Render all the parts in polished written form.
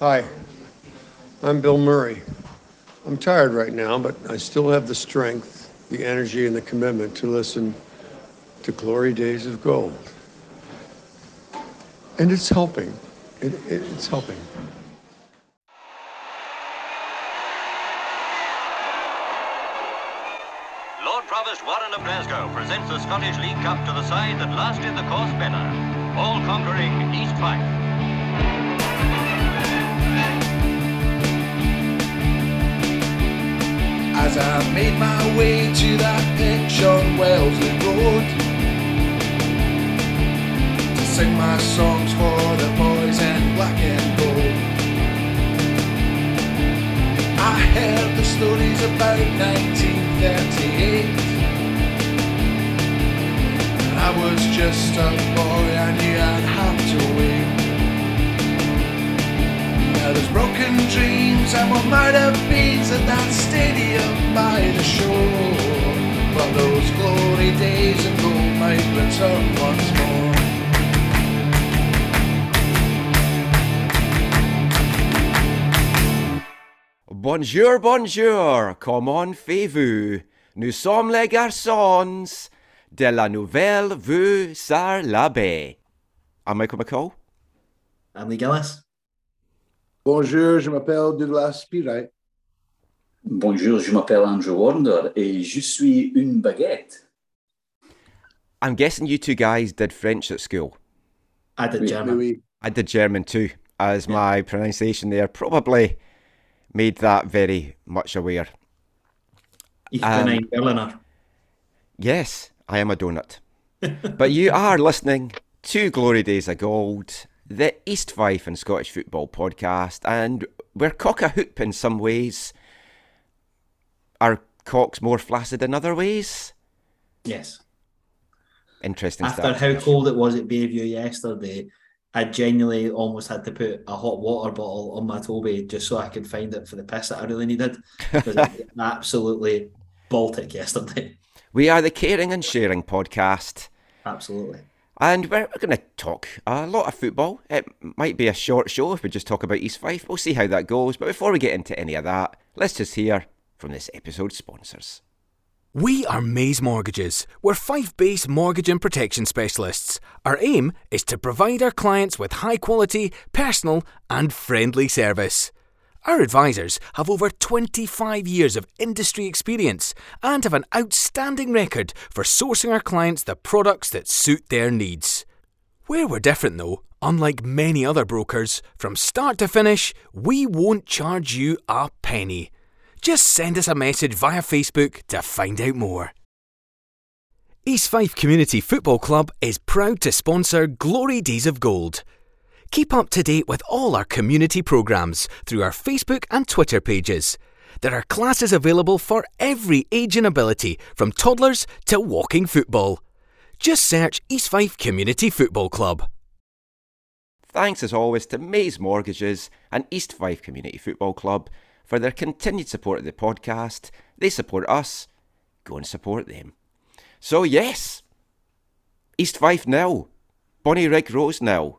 Hi, I'm Bill Murray. I'm tired right now, but I still have the strength, the energy, and the commitment to listen to Glory Days of Gold. And it's helping. It's helping. Lord Provost Warren of Glasgow presents the Scottish League Cup to the side that lasted the course better. All-conquering East Fife. As I made my way to that pitch on Wellesley Road to sing my songs for the boys in black and gold, I heard the stories about 1938, and I was just a boy, I knew I'd have to wait. Now there's broken dreams and what might have been at that stadium by the shore, but those glory days of gold might return once more. Bonjour, bonjour, comment faites-vous? Nous sommes les garçons de la nouvelle vue sur la baie. I'm Michael McCall. I'm Lee Gillis. Bonjour, je m'appelle Douglas Spirite. Bonjour, je m'appelle Andrew Warner et je suis une baguette. I'm guessing you two guys did French at school. I did German. I did German too, as my pronunciation there probably made that very much aware. You've been a Berliner. Yes, I am a donut. But you are listening to Glory Days of Gold, the East Fife and Scottish Football podcast, and we're cock-a-hoop in some ways. Are cocks more flaccid in other ways? Yes. Interesting stuff. After how cold it was at Bayview yesterday, I genuinely almost had to put a hot water bottle on my toby just so I could find it for the piss that I really needed, because it was absolutely Baltic yesterday. We are the Caring and Sharing podcast. Absolutely. And we're going to talk a lot of football. It might be a short show if we just talk about East Fife. We'll see how that goes. But before we get into any of that, let's just hear from this episode's sponsors. We are Maze Mortgages. We're Fife-based mortgage and protection specialists. Our aim is to provide our clients with high-quality, personal and friendly service. Our advisors have over 25 years of industry experience and have an outstanding record for sourcing our clients the products that suit their needs. Where we're different though, unlike many other brokers, from start to finish, we won't charge you a penny. Just send us a message via Facebook to find out more. East Fife Community Football Club is proud to sponsor Glory Days of Gold. Keep up to date with all our community programmes through our Facebook and Twitter pages. There are classes available for every age and ability, from toddlers to walking football. Just search East Fife Community Football Club. Thanks as always to Maze Mortgages and East Fife Community Football Club for their continued support of the podcast. They support us. Go and support them. So yes, East Fife now. Bonnie Rick Rose now.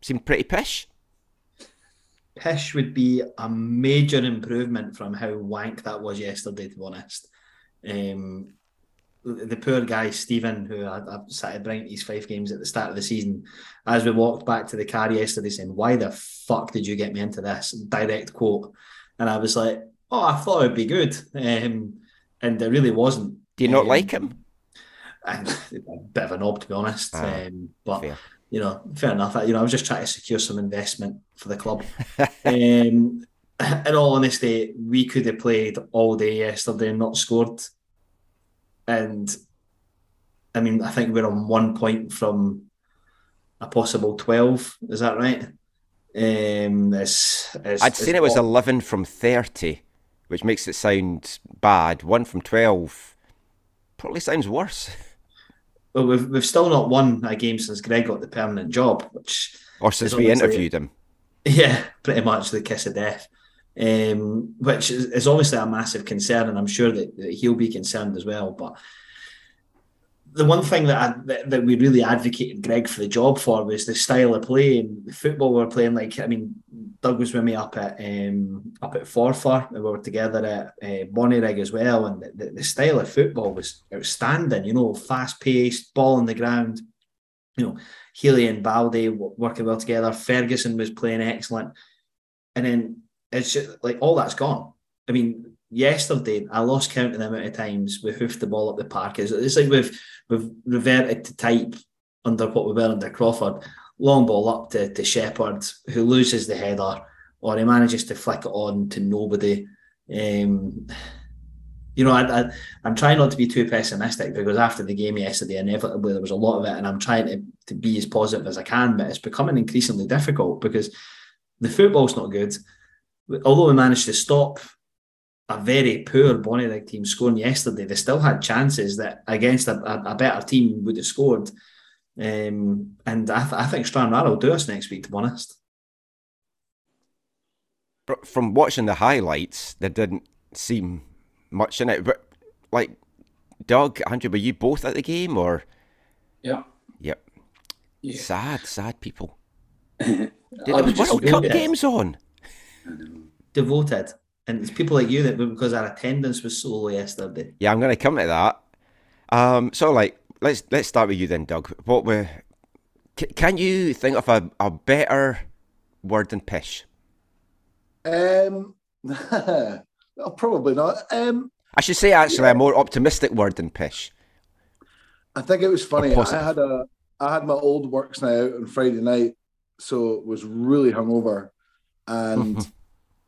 Seemed pretty pish. Pish would be a major improvement from how wank that was yesterday, to be honest. The poor guy, Stephen, who I sat at Brighton East Fife games at the start of the season, as we walked back to the car yesterday saying, "Why the fuck did you get me into this?" Direct quote. And I was like, oh, I thought it would be good. And it really wasn't. Do you not like him? I'm a bit of a knob, to be honest. But... fair. You know, fair enough. I was just trying to secure some investment for the club. In all honesty, we could have played all day yesterday and not scored. And, I mean, I think we're on 1 point from a possible 12. Is that right? I'd seen it was 11 from 30, which makes it sound bad. 1 from 12 probably sounds worse. Well, we've still not won a game since Greg got the permanent job, or since we interviewed him. Yeah, pretty much the kiss of death, which is obviously a massive concern, and I'm sure that he'll be concerned as well. But the one thing that we really advocated Greg for the job for was the style of play and the football we're playing. Like, I mean, Doug was with me up at Forfar, and we were together at Bonnyrigg as well. And the style of football was outstanding. You know, fast paced, ball on the ground. You know, Healy and Baldé working well together. Ferguson was playing excellent, and then it's just like all that's gone. I mean, yesterday I lost count of the amount of times we hoofed the ball up the park. It's like we've reverted to type under what we were under Crawford. Long ball up to Shepherd, who loses the header, or he manages to flick it on to nobody. You know, I'm trying not to be too pessimistic, because after the game yesterday, inevitably there was a lot of it, and I'm trying to be as positive as I can, but it's becoming increasingly difficult because the football's not good. Although we managed to stop a very poor Bonnyrigg team scoring yesterday, they still had chances that against a better team would have scored. And I think Stranraer will do us next week, to be honest. From watching the highlights, there didn't seem much in it. But, like, Doug, Andrew, were you both at the game, or? Yeah. Yep. Yeah. Sad people. There was World Cup games on. Devoted. And it's people like you that, because our attendance was so low yesterday. Yeah, I'm going to come to that. So, like, let's start with you then, Doug. What were, can you think of a better word than pish? Probably not. I should say actually a more optimistic word than pish. I think it was funny. I had my old works night out on Friday night, so was really hungover, and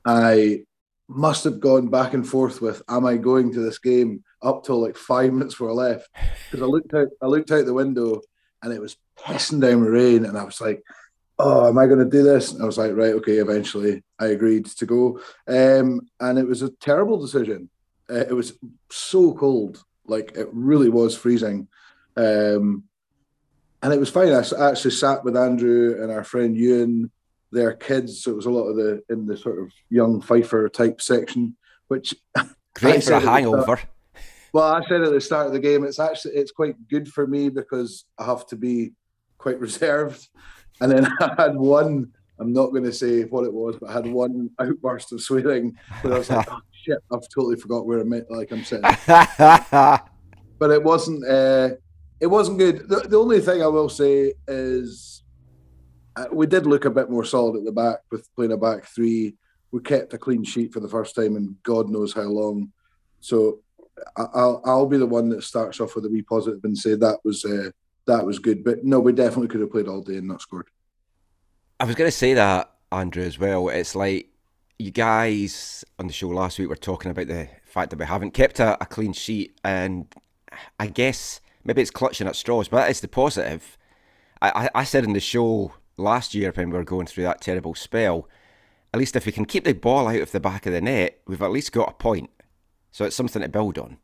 I must have gone back and forth with, am I going to this game? Up till like 5 minutes were left, because I looked out the window and it was pissing down with rain, and I was like, "Oh, am I going to do this?" And I was like, "Right, okay." Eventually, I agreed to go, and it was a terrible decision. It was so cold, like it really was freezing, and it was fine. I actually sat with Andrew and our friend Ewan, their kids. So it was a lot of in the sort of young Pfeiffer type section, which great for a hangover. Well, I said at the start of the game, it's quite good for me because I have to be quite reserved. And then I had one, I'm not going to say what it was, but I had one outburst of swearing where I was like, oh, shit, I've totally forgot where I'm sitting. But it wasn't good. The only thing I will say is we did look a bit more solid at the back with playing a back three. We kept a clean sheet for the first time in God knows how long. So I'll be the one that starts off with a wee positive and say that was good. But no, we definitely could have played all day and not scored. I was going to say that, Andrew, as well. It's like you guys on the show last week were talking about the fact that we haven't kept a clean sheet, and I guess maybe it's clutching at straws, but that is the positive. I said in the show last year when we were going through that terrible spell, at least if we can keep the ball out of the back of the net, we've at least got a point. So it's something to build on.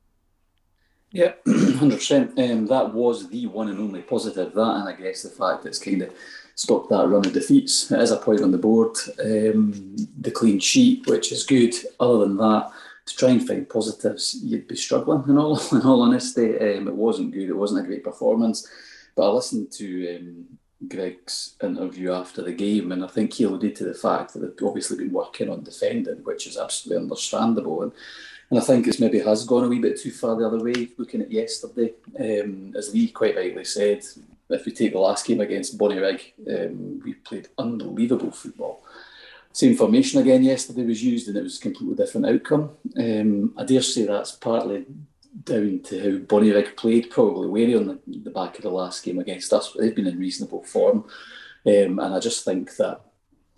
Yeah, 100%. That was the one and only positive. That, and I guess the fact that it's kind of stopped that run of defeats. It is a point on the board. The clean sheet, which is good. Other than that, to try and find positives, you'd be struggling, in all honesty. It wasn't good. It wasn't a great performance. But I listened to Greg's interview after the game, and I think he alluded to the fact that they've obviously been working on defending, which is absolutely understandable. And I think it's maybe has gone a wee bit too far the other way, looking at yesterday. As Lee quite rightly said, if we take the last game against Bonnyrigg, we played unbelievable football. Same formation again yesterday was used, and it was a completely different outcome. I dare say that's partly down to how Bonnyrigg played, probably wary on the back of the last game against us. They've been in reasonable form. And I just think that,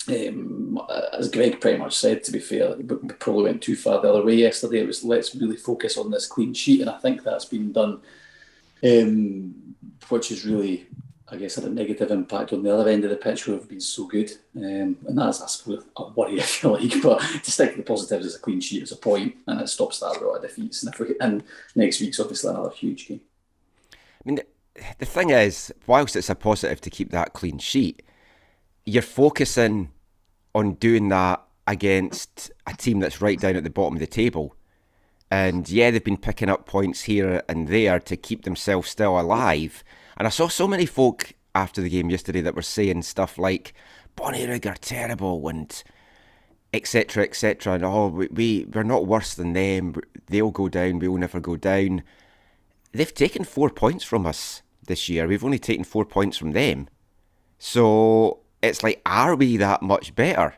as Greg pretty much said, to be fair, we probably went too far the other way yesterday. It was, let's really focus on this clean sheet, and I think that's been done, which has really, I guess, had a negative impact on the other end of the pitch where we've been so good, and that's, I suppose, a worry if you like, but to stick to the positives is a clean sheet is a point, and it stops that row of defeats, and next week's obviously another huge game. I mean, the thing is, whilst it's a positive to keep that clean sheet, you're focusing on doing that against a team that's right down at the bottom of the table. And yeah, they've been picking up points here and there to keep themselves still alive. And I saw so many folk after the game yesterday that were saying stuff like, Bonnyrigg are terrible and etc, etc, and oh, we're not worse than them, they'll go down, we'll never go down. They've taken 4 points from us this year, we've only taken 4 points from them. So it's like, are we that much better?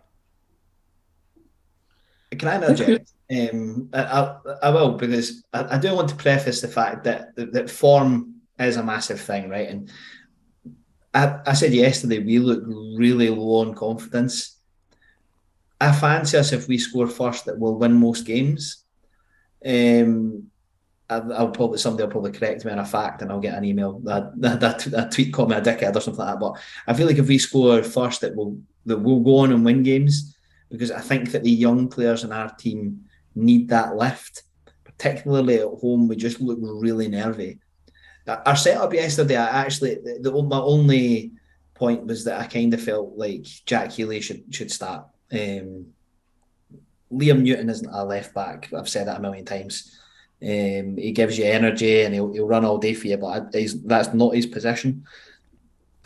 Can I interject? I will, because I do want to preface the fact that form is a massive thing, right? And I said yesterday, we look really low on confidence. I fancy us, if we score first, that we'll win most games. Somebody will probably correct me on a fact, and I'll get an email that tweet called me a dickhead or something like that. But I feel like if we score first, that we'll go on and win games, because I think that the young players in our team need that lift, particularly at home. We just look really nervy. Our setup yesterday, my only point was that I kind of felt like Jack Healy should start. Liam Newton isn't a left back. I've said that a million times. He gives you energy and he'll run all day for you, but that's not his position.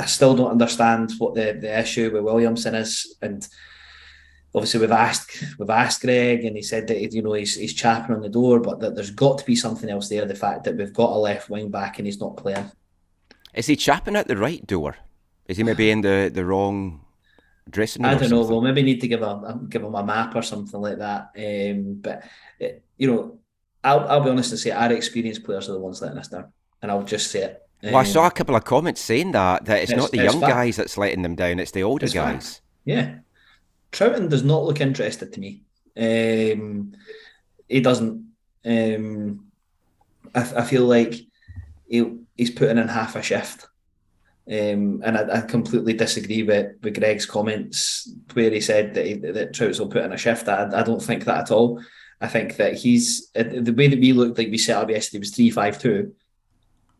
I still don't understand what the issue with Williamson is, and obviously we've asked Greg, and he said that he's chapping on the door, but that there's got to be something else there. The fact that we've got a left wing back and he's not playing. Is he chapping at the right door? Is he maybe in the wrong dressing room? I don't know. We'll maybe need to give him a map or something like that. I'll be honest and say our experienced players are the ones letting us down, and I'll just say it. Well, I saw a couple of comments saying that it's not the young guys that's letting them down; it's the older guys. Yeah, Troughton does not look interested to me. He doesn't. I feel like he's putting in half a shift, and I completely disagree with Greg's comments where he said that Troughton will put in a shift. I don't think that at all. I think that the way that we looked like we set up yesterday was 3-5-2,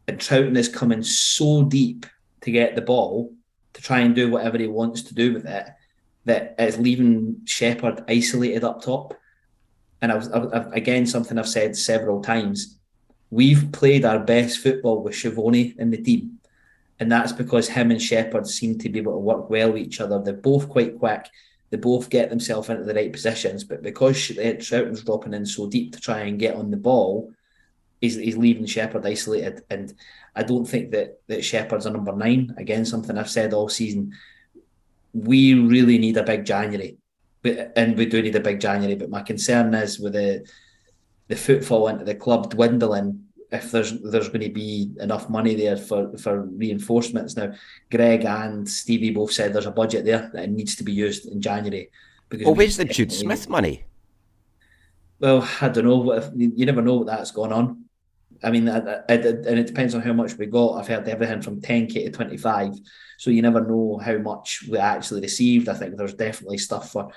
and Troughton is coming so deep to get the ball to try and do whatever he wants to do with it that it's leaving Shepherd isolated up top. And again, something I've said several times, we've played our best football with Schiavone in the team, and that's because him and Shepherd seem to be able to work well with each other. They're both quite quick. They both get themselves into the right positions, but because Troughton's dropping in so deep to try and get on the ball, he's leaving Shepherd isolated. And I don't think that Shepherd's a number 9. Again, something I've said all season. We really need a big January, and we do need a big January. But my concern is with the footfall into the club dwindling, if there's going to be enough money there for reinforcements. Now, Greg and Stevie both said there's a budget there that needs to be used in January. Where's the Jude Smith money? Well, I don't know. You never know what that's gone on. I mean, and it depends on how much we got. I've heard everything from 10k to 25, so you never know how much we actually received. I think there's definitely stuff for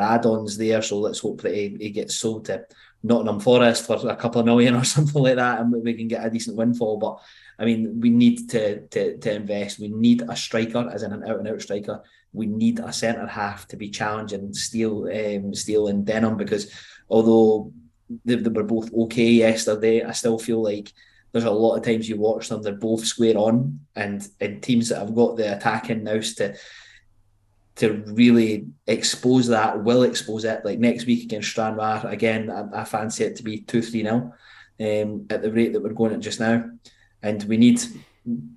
add-ons there, so let's hope that he gets sold to Nottingham Forest for a couple of million or something like that, and we can get a decent windfall. But I mean, we need to invest. We need a striker, as in an out-and-out striker. We need a centre half to be challenging Steele and Denham, because although they were both okay yesterday, I still feel like there's a lot of times you watch them, they're both square on, and teams that have got the attacking now to really expose that, will expose it. Like next week against Stranraer, again, I fancy it to be 2-3-0 at the rate that we're going at just now. And we need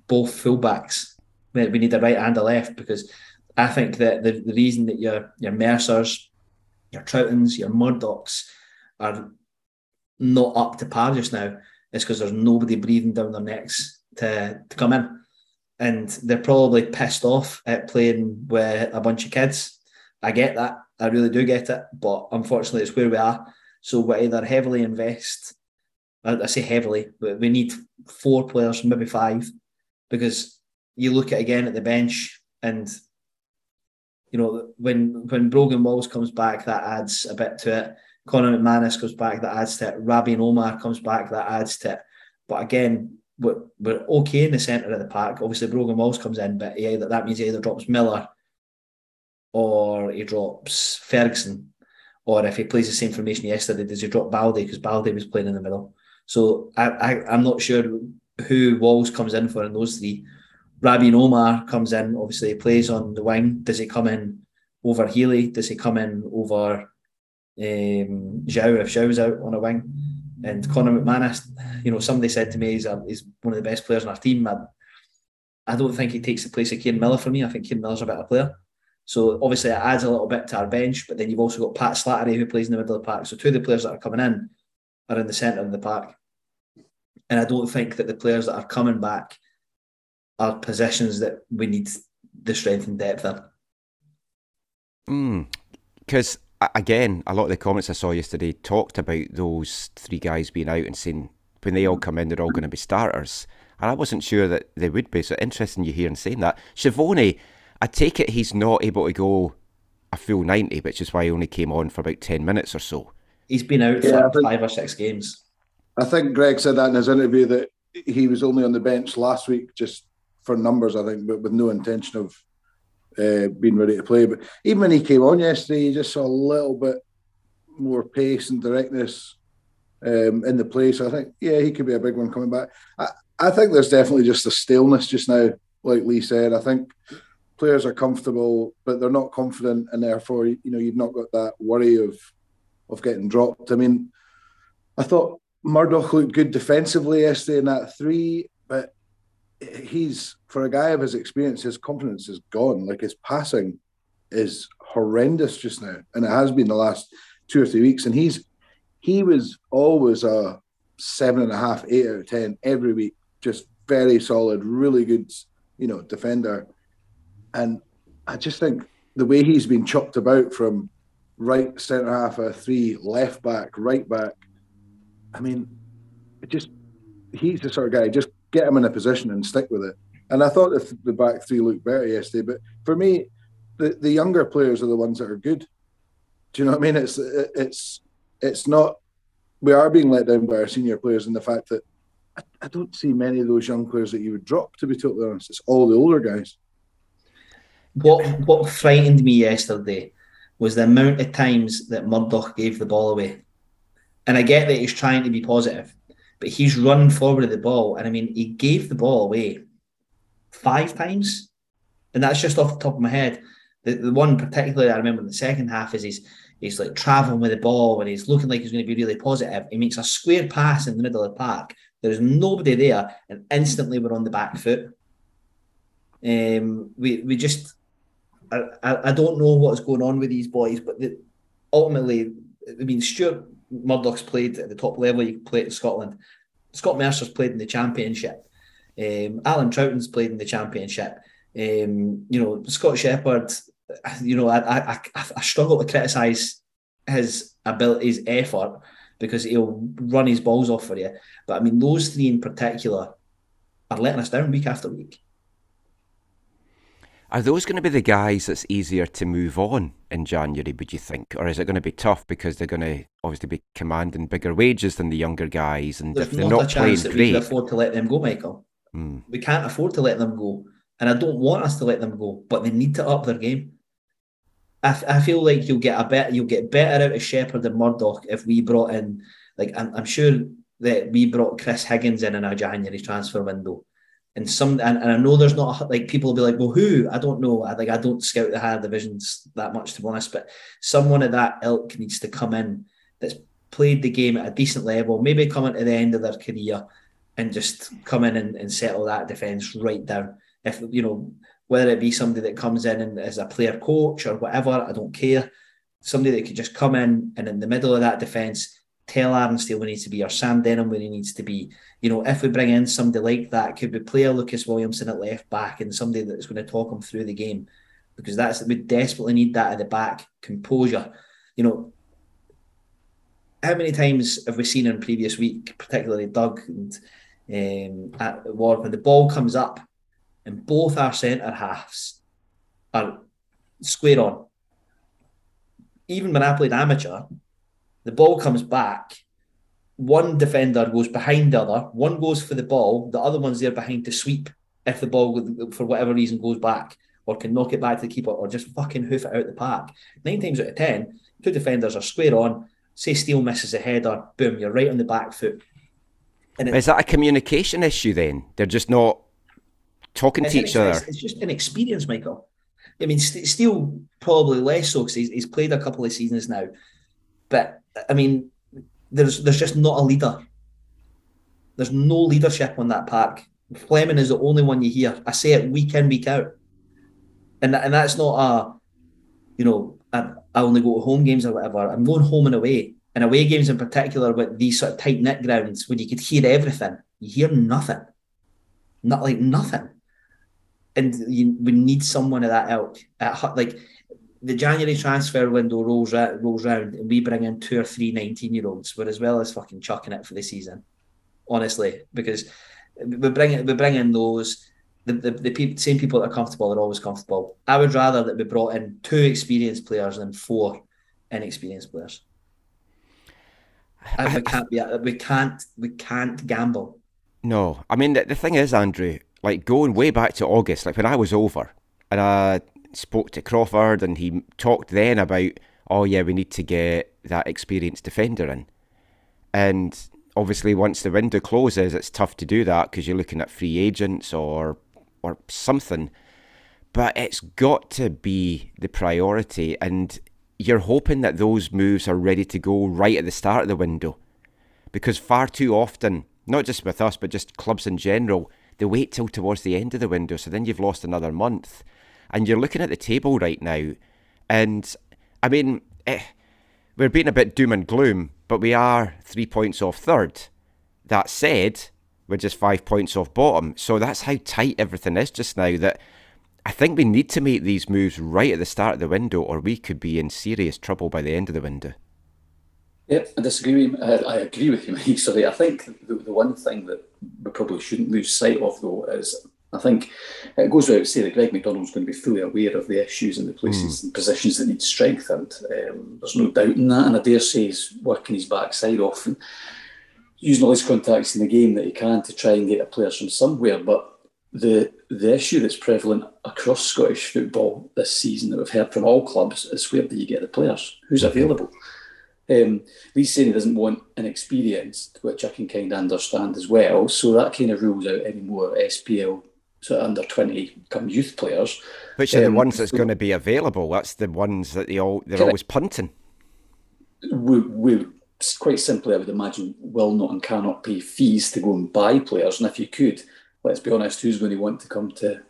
both fullbacks. We need a right and a left, because I think that the reason that your Mercers, your Troughtons, your Murdochs are not up to par just now is because there's nobody breathing down their necks to come in. And they're probably pissed off at playing with a bunch of kids. I get that. I really do get it. But unfortunately, it's where we are. So we either heavily invest. I say heavily, but we need 4 players, maybe 5, because you look at again at the bench, and you know when Brogan Walsh comes back, that adds a bit to it. Conor McManus comes back, that adds to it. Rabiu Omar comes back, that adds to it. But again, we're okay in the centre of the park. Obviously, Brogan Walsh comes in, but that means he either drops Miller or he drops Ferguson. Or if he plays the same formation yesterday, does he drop Baldé? Because Baldé was playing in the middle. So I'm not sure who Walsh comes in for in those 3. Rabiu Omar comes in, obviously he plays on the wing. Does he come in over Healy? Does he come in over Zhao if Zhao's out on a wing? And Conor McManus, you know, somebody said to me he's one of the best players in our team. I don't think he takes the place of Kieran Miller for me. I think Kieran Miller's a better player. So obviously it adds a little bit to our bench, but then you've also got Pat Slattery who plays in the middle of the park. So two of the players that are coming in are in the centre of the park. And I don't think that the players that are coming back are positions that we need the strength and depth in. Because, again, a lot of the comments I saw yesterday talked about those three guys being out and saying when they all come in, they're all going to be starters. And I wasn't sure that they would be. So interesting you hearing saying that. Schiavone, I take it he's not able to go a full 90, which is why he only came on for about 10 minutes or so. He's been out for 5 or 6 games. I think Greg said that in his interview that he was only on the bench last week just for numbers, I think, but with no intention of being ready to play. But even when he came on yesterday, you just saw a little bit more pace and directness in the play. So I think, yeah, he could be a big one coming back. I think there's definitely just a staleness just now, like Lee said. I think players are comfortable, but they're not confident, and therefore, you know, you've not got that worry of getting dropped. I mean, I thought Murdoch looked good defensively yesterday in that 3, but he's, for a guy of his experience, his confidence is gone. Like, his passing is horrendous just now, and it has been the last 2 or 3 weeks. And he was always a 7.5, 8 out of 10 every week, just very solid, really good, you know, defender. And I just think the way he's been chopped about from right centre half a 3, left back, right back. I mean, he's the sort of guy, just get him in a position and stick with it. And I thought the back 3 looked better yesterday, but for me, the younger players are the ones that are good. Do you know what I mean? It's not, we are being let down by our senior players in the fact that I don't see many of those young players that you would drop, to be totally honest. It's all the older guys. What frightened me yesterday was the amount of times that Murdoch gave the ball away. And I get that he's trying to be positive, but he's run forward with the ball. And I mean, he gave the ball away 5 times. And that's just off the top of my head. The one particularly I remember in the second half is he's like travelling with the ball and he's looking like he's going to be really positive. He makes a square pass in the middle of the park. There's nobody there. And instantly we're on the back foot. We just, I don't know what's going on with these boys, but ultimately, I mean, Stuart Murdoch's played at the top level. He played in Scotland. Scott Mercer's played in the Championship. Alan Troughton's played in the Championship. You know, Scott Shepherd, you know, I struggle to criticise his ability, his effort, because he'll run his balls off for you. But I mean, those 3 in particular are letting us down week after week. Are those going to be the guys that's easier to move on in January, would you think? Or is it going to be tough because they're going to obviously be commanding bigger wages than the younger guys? And there's if they're not playing great... There's not a chance that we can afford to let them go, Michael. We can't afford to let them go. And I don't want us to let them go, but they need to up their game. I feel like you'll get better out of Shepherd and Murdoch if we brought in... Like, I'm sure that we brought Chris Higgins in our January transfer window. And I know there's not like people will be like, well, who? I don't know. I don't scout the higher divisions that much, to be honest. But someone of that ilk needs to come in that's played the game at a decent level, maybe coming to the end of their career, and just come in and settle that defence right down. If you know, whether it be somebody that comes in and as a player coach or whatever, I don't care. Somebody that could just come in and in the middle of that defence, tell Aaron Steele where he needs to be, or Sam Denham where he needs to be. You know, if we bring in somebody like that, could we play a Lucas Williamson at left back and somebody that's going to talk him through the game? Because we desperately need that at the back, composure. You know, how many times have we seen in previous week, particularly Doug and Ward, when the ball comes up and both our centre halves are square on? Even when I played amateur, the ball comes back, one defender goes behind the other, one goes for the ball, the other one's there behind to sweep if the ball, for whatever reason, goes back or can knock it back to the keeper or just fucking hoof it out the park. 9 times out of 10, 2 defenders are square on, say Steele misses a header, boom, you're right on the back foot. And is that a communication issue then? They're just not talking to each other? It's just inexperience, Michael. I mean, Steele probably less so because he's played a couple of seasons now. But, I mean, there's just not a leader. There's no leadership on that park. Fleming is the only one you hear. I say it week in, week out. And that's not a, you know, I only go to home games or whatever. I'm going home and away. And away games in particular with these sort of tight-knit grounds where you could hear everything. You hear nothing. Not like nothing. And we need someone of that ilk. Like, the January transfer window rolls round and we bring in 2 or 3 19-year-olds. We're as well as fucking chucking it for the season, honestly, because we bring in those. The same people that are comfortable are always comfortable. I would rather that we brought in 2 experienced players than 4 inexperienced players. And we can't gamble. No, I mean, the thing is, Andrew, like going way back to August, like when I was over and I spoke to Crawford and he talked then about, oh yeah, we need to get that experienced defender in. And obviously once the window closes, it's tough to do that because you're looking at free agents or something. But it's got to be the priority and you're hoping that those moves are ready to go right at the start of the window. Because far too often, not just with us, but just clubs in general, they wait till towards the end of the window, so then you've lost another month. And you're looking at the table right now, and, I mean, we're being a bit doom and gloom, but we are 3 points off third. That said, we're just 5 points off bottom, so that's how tight everything is just now, that I think we need to make these moves right at the start of the window, or we could be in serious trouble by the end of the window. Yep, I agree with you, Mike. Sorry, I think the one thing that we probably shouldn't lose sight of, though, is I think it goes without saying that Greg McDonald's going to be fully aware of the issues and the places and positions that need strengthened. There's no doubt in that, and I dare say he's working his backside off and using all his contacts in the game that he can to try and get a player from somewhere. But the issue that's prevalent across Scottish football this season that we've heard from all clubs is, where do you get the players? Who's available? Lee's saying he doesn't want inexperienced, which I can kind of understand as well. So that kind of rules out any more SPL, so under-20 come youth players. Which are the ones that's going to be available? That's the ones that they're always punting. We quite simply, I would imagine, will not and cannot pay fees to go and buy players. And if you could, let's be honest, who's going to want to come to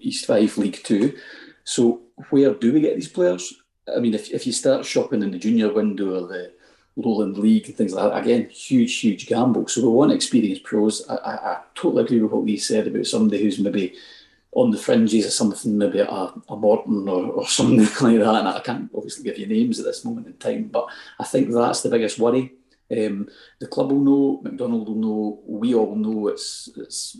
East Fife League 2? So where do we get these players? I mean, if you start shopping in the junior window or the Lowland League and things like that, again, huge gamble. So we want experienced pros. I totally agree with what Lee said about somebody who's maybe on the fringes or something, maybe a Morton or something like that. And I can't obviously give you names at this moment in time, but I think that's the biggest worry. The club will know, McDonald will know, we all know. It's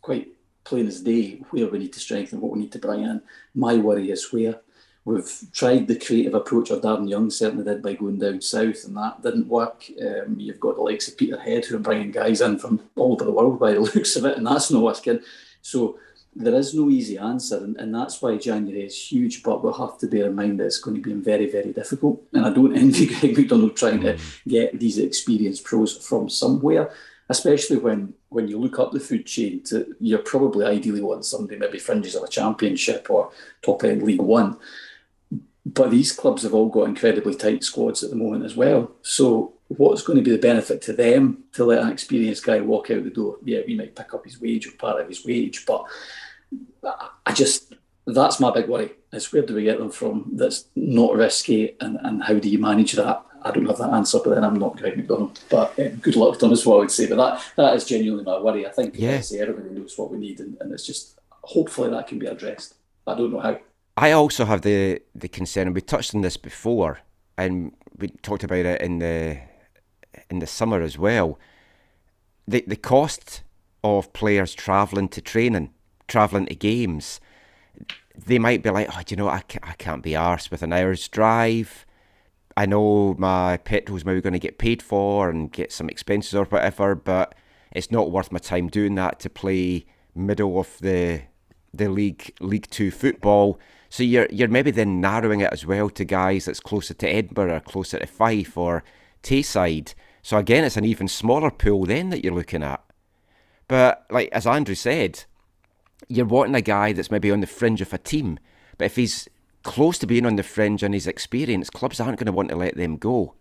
quite plain as day where we need to strengthen, what we need to bring in. My worry is where. We've tried the creative approach, or Darren Young certainly did, by going down south, and that didn't work. You've got the likes of Peter Head, who are bringing guys in from all over the world by the looks of it, and that's no working. So there is no easy answer, and that's why January is huge, but we'll have to bear in mind that it's going to be very, very difficult. And I don't envy Greg McDonald trying to get these experienced pros from somewhere, especially when you look up the food chain, you're probably ideally wanting somebody maybe fringes of a championship or top-end League One. But these clubs have all got incredibly tight squads at the moment as well. So what's going to be the benefit to them to let an experienced guy walk out the door? Yeah, we might pick up his wage or part of his wage, but that's my big worry, is where do we get them from that's not risky, and how do you manage that? I don't have that answer, but then I'm not Greg McDonald. But good luck to him is what I would say. But that is genuinely my worry. I think everybody knows what we need, and it's just, hopefully that can be addressed. I don't know how. I also have the concern, and we touched on this before, and we talked about it in the summer as well. The cost of players travelling to training, travelling to games, they might be like, oh, do you know, I can't be arsed with an hour's drive. I know my petrol's maybe going to get paid for and get some expenses or whatever, but it's not worth my time doing that to play middle of the League 2 football. So you're maybe then narrowing it as well to guys that's closer to Edinburgh, or closer to Fife or Tayside. So again, it's an even smaller pool then that you're looking at. But like as Andrew said, you're wanting a guy that's maybe on the fringe of a team, But if he's close to being on the fringe and he's experienced, clubs aren't going to want to let them go.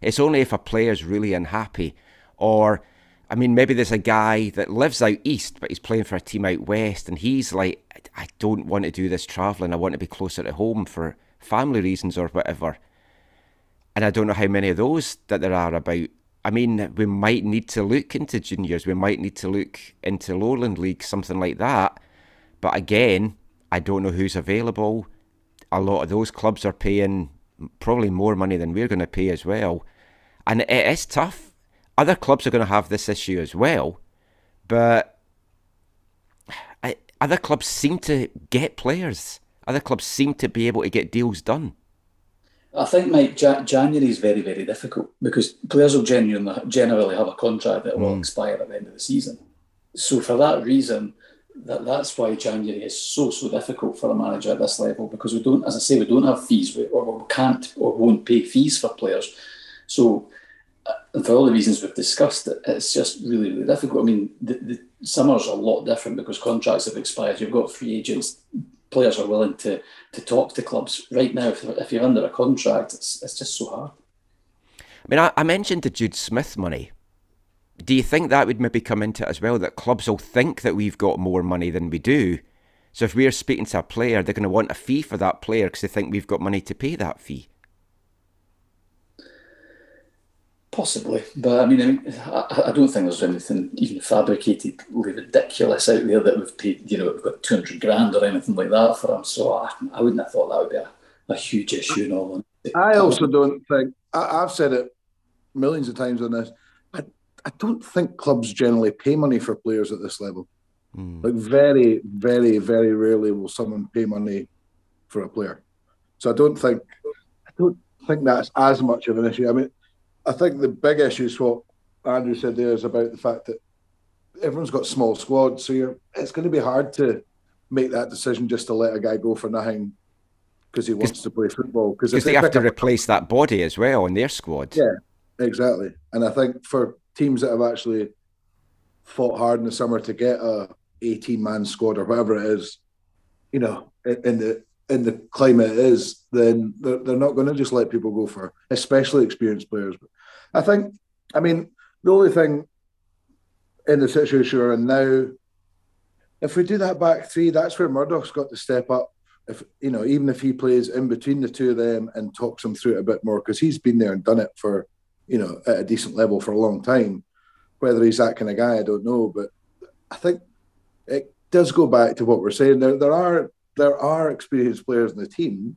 It's only if a player's really unhappy, or, I mean, maybe there's a guy that lives out east, but he's playing for a team out west, and he's like, I don't want to do this travelling, I want to be closer to home for family reasons or whatever. And I don't know how many of those that there are about. I mean, we might need to look into juniors, we might need to look into Lowland League, something like that. But again, I don't know who's available. A lot of those clubs are paying probably more money than we're going to pay as well. And it is tough. Other clubs are going to have this issue as well. But other clubs seem to get players. Other clubs seem to be able to get deals done. I think, Mike, January is very, very difficult because players will generally have a contract that will expire at the end of the season. So for that reason, that's why January is so difficult for a manager at this level, because we don't, as I say, we don't have fees, or we can't or won't pay fees for players. So, and for all the reasons we've discussed, it's just really, really difficult. I mean, the summer's a lot different because contracts have expired. You've got free agents. Players are willing to talk to clubs. Right now, if you're under a contract, it's just so hard. I mean, I mentioned the Jude Smith money. Do you think that would maybe come into it as well, that clubs will think that we've got more money than we do? So if we're speaking to a player, they're going to want a fee for that player because they think we've got money to pay that fee. Possibly, but I mean, I don't think there's anything even fabricatedly ridiculous out there that we've paid, you know, we've got 200 grand or anything like that for him. So I wouldn't have thought that would be a huge issue in all honesty. I also don't think, I've said it millions of times on this, I don't think clubs generally pay money for players at this level. Like very, very, very rarely will someone pay money for a player. So I don't think that's as much of an issue. I mean, I think the big issue is what Andrew said there is about the fact that everyone's got small squads, so it's going to be hard to make that decision just to let a guy go for nothing because he wants to play football. Because they have to replace that body as well in their squad. Yeah, exactly. And I think for teams that have actually fought hard in the summer to get a 18-man squad or whatever it is, you know, in the climate it is, then they're not going to just let people go for, especially experienced players. I think, I mean, the only thing in the situation we're in now, if we do that back three, that's where Murdoch's got to step up. If, you know, even if he plays in between the two of them and talks them through it a bit more, because he's been there and done it for, you know, at a decent level for a long time. Whether he's that kind of guy, I don't know. But I think it does go back to what we're saying. There are experienced players in the team.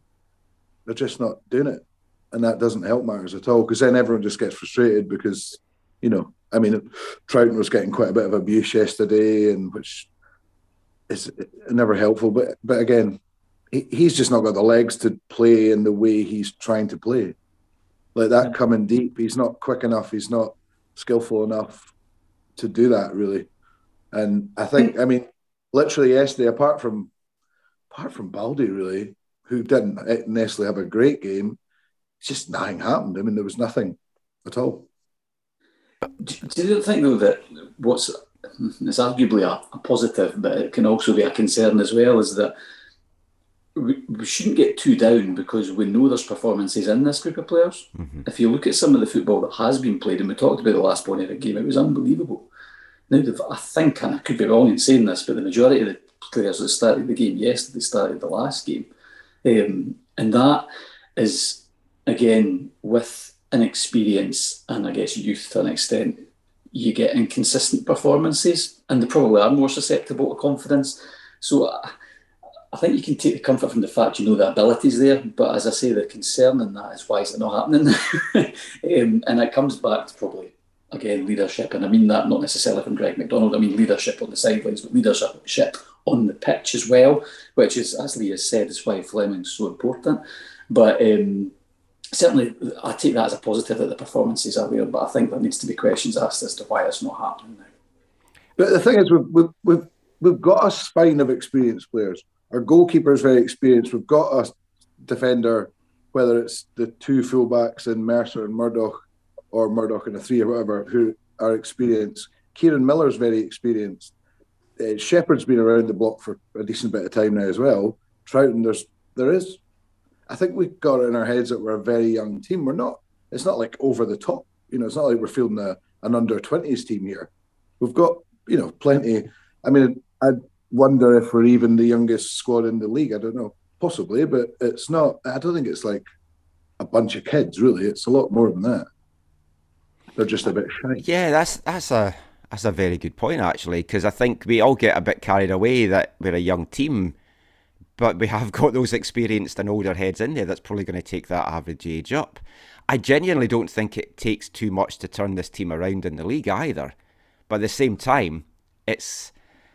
They're just not doing it. And that doesn't help matters at all, because then everyone just gets frustrated because, you know, I mean, Troughton was getting quite a bit of abuse yesterday, and which is never helpful. But again, he's just not got the legs to play in the way he's trying to play. Like that coming deep, he's not quick enough, he's not skillful enough to do that, really. And I think, I mean, literally yesterday, apart from Baldé, really, who didn't necessarily have a great game, just nothing happened. I mean, there was nothing at all. Do you think, though, that it's arguably a positive, but it can also be a concern as well, is that we shouldn't get too down because we know there's performances in this group of players. Mm-hmm. If you look at some of the football that has been played, and we talked about the last Bonneville game, it was unbelievable. Now, I think, and I could be wrong in saying this, but the majority of the players that started the game yesterday started the last game. And that is, again, with inexperience and, I guess, youth to an extent, you get inconsistent performances, and they probably are more susceptible to confidence. So I think you can take the comfort from the fact you know the ability's there, but as I say, the concern in that is why is it not happening? And it comes back to probably, again, leadership, and I mean that not necessarily from Greg McDonald, I mean leadership on the sidelines, but leadership on the pitch as well, which is, as Lee has said, is why Fleming's so important. But certainly I take that as a positive that the performances are there, but I think there needs to be questions asked as to why it's not happening now. But the thing is, we've got a spine of experienced players. Our goalkeeper is very experienced. We've got a defender, whether it's the two fullbacks in Mercer and Murdoch, or Murdoch and a three or whatever, who are experienced. Kieran Miller's very experienced. Shepherd's been around the block for a decent bit of time now as well. Troughton, there's there is, I think we've got it in our heads that we're a very young team. We're not, it's not like over the top, you know, it's not like we're fielding an under-20s team here. We've got, you know, plenty. I mean, I wonder if we're even the youngest squad in the league. I don't know, possibly, but it's not, I don't think it's like a bunch of kids, really. It's a lot more than that. They're just a bit shy. Yeah, that's a very good point, actually, because I think we all get a bit carried away that we're a young team, but we have got those experienced and older heads in there that's probably going to take that average age up. I genuinely don't think it takes too much to turn this team around in the league either. But at the same time, it's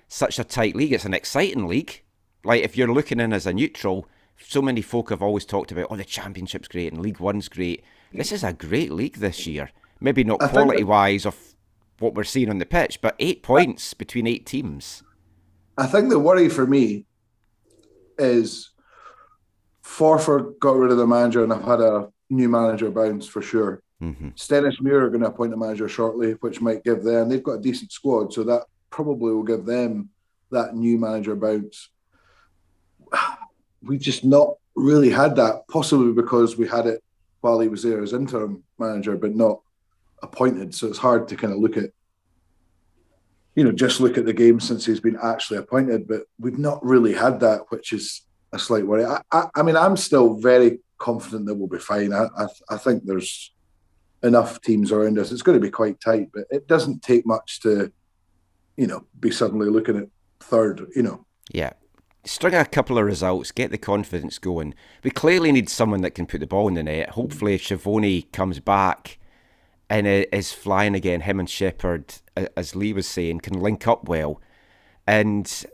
such a tight league. It's an exciting league. Like, if you're looking in as a neutral, so many folk have always talked about, oh, the Championship's great and League One's great. This is a great league this year. Maybe not quality-wise of what we're seeing on the pitch, but 8 points between 8 teams. I think the worry for me is Forfar got rid of the manager and I've had a new manager bounce for sure. Mm-hmm. Stenhousemuir are going to appoint a manager shortly, which might give them, they've got a decent squad, so that probably will give them that new manager bounce. We just not really had that, possibly because we had it while he was there as interim manager, but not appointed. So it's hard to kind of look at, you know, just look at the game since he's been actually appointed, but we've not really had that, which is a slight worry. I mean, I'm still very confident that we'll be fine. I think there's enough teams around us. It's going to be quite tight, but it doesn't take much to, you know, be suddenly looking at third, you know. Yeah. String a couple of results, get the confidence going. We clearly need someone that can put the ball in the net. Hopefully Schiavone comes back and is flying again. Him and Shepherd, as Lee was saying, can link up well. And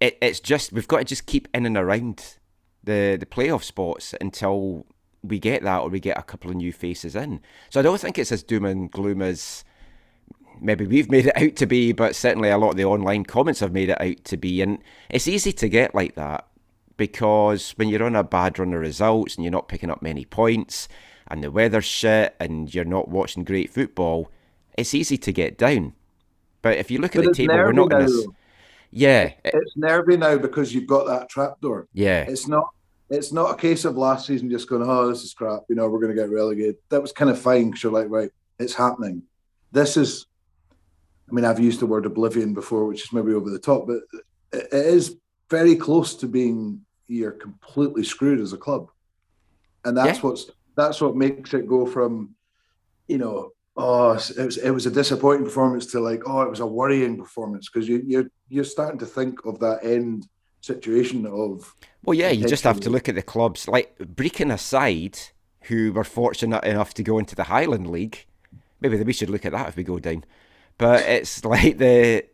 it's just, we've got to just keep in and around the playoff spots until we get that or we get a couple of new faces in. So I don't think it's as doom and gloom as maybe we've made it out to be, but certainly a lot of the online comments have made it out to be. And it's easy to get like that, because when you're on a bad run of results and you're not picking up many points and the weather's shit and you're not watching great football, it's easy to get down. But if you look at the table, we're not going to... Yeah. It's nervy now because you've got that trapdoor. Yeah. It's not a case of last season just going, oh, this is crap, you know, we're going to get relegated. That was kind of fine because you're like, right, it's happening. This is... I mean, I've used the word oblivion before, which is maybe over the top, but it is very close to being you're completely screwed as a club. And that's what makes it go from, you know, oh, it was a disappointing performance to like, oh, it was a worrying performance, because you're starting to think of that end situation of... Well, yeah, you just have to look at the clubs, like Brecon aside, who were fortunate enough to go into the Highland League. Maybe we should look at that if we go down. But it's like I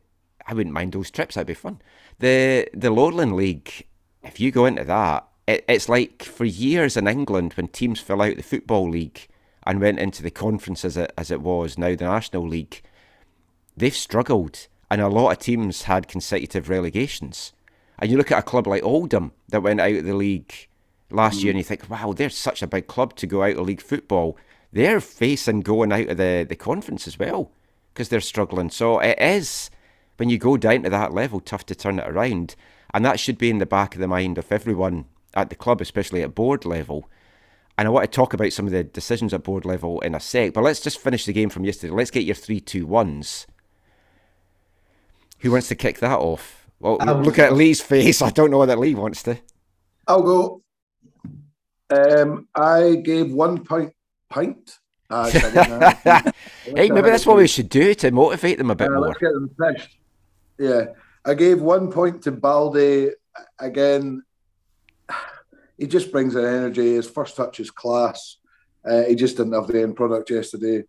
wouldn't mind those trips, that'd be fun. The Lowland League, if you go into that, it's like for years in England when teams fell out the Football League and went into the Conference as it was now, the National League, they've struggled and a lot of teams had consecutive relegations. And you look at a club like Oldham that went out of the league last year and you think, wow, they're such a big club to go out of league football. They're facing going out of the Conference as well, because they're struggling. So it is, when you go down to that level, tough to turn it around. And that should be in the back of the mind of everyone at the club, especially at board level. And I want to talk about some of the decisions at board level in a sec, but let's just finish the game from yesterday. Let's get your 3-2-1s. Who wants to kick that off? Well, look at Lee's face. I don't know whether Lee wants to. I'll go. I gave 1 pint. Hey, maybe that's what we should do to motivate them a bit more. Let's get them fished. Yeah, I gave 1 point to Baldé. Again, he just brings an energy. His first touch is class. He just didn't have the end product yesterday,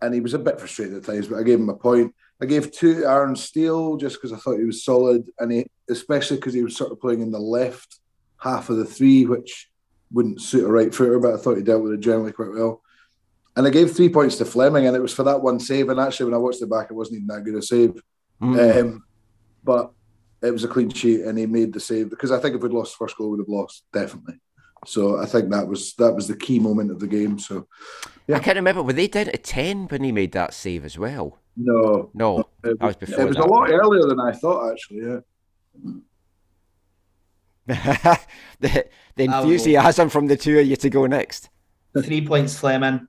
and he was a bit frustrated at times. But I gave him a point. I gave 2 to Aaron Steele just because I thought he was solid, and especially because he was sort of playing in the left half of the three, which wouldn't suit a right footer. But I thought he dealt with it generally quite well. And I gave 3 points to Fleming, and it was for that one save. And actually, when I watched it back, it wasn't even that good a save. But it was a clean sheet, and he made the save. Because I think if we'd lost the first goal, we'd have lost, definitely. So I think that was the key moment of the game. So yeah. I can't remember, were they down to 10 when he made that save as well? No. That was before. It was a lot earlier than I thought, actually, yeah. The enthusiasm from the two of you to go next. The 3 points Fleming,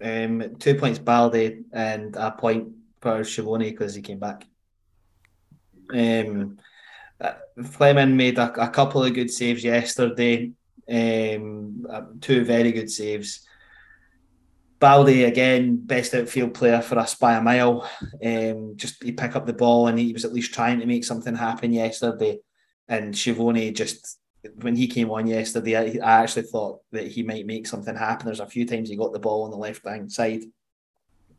2 points Baldé, and a point for Schiavone because he came back. Fleming made a couple of good saves yesterday, two very good saves. Baldé, again, best outfield player for us by a mile. Just he picked up the ball and he was at least trying to make something happen yesterday. And Schiavone, just when he came on yesterday, I actually thought that he might make something happen. There's a few times he got the ball on the left-hand side,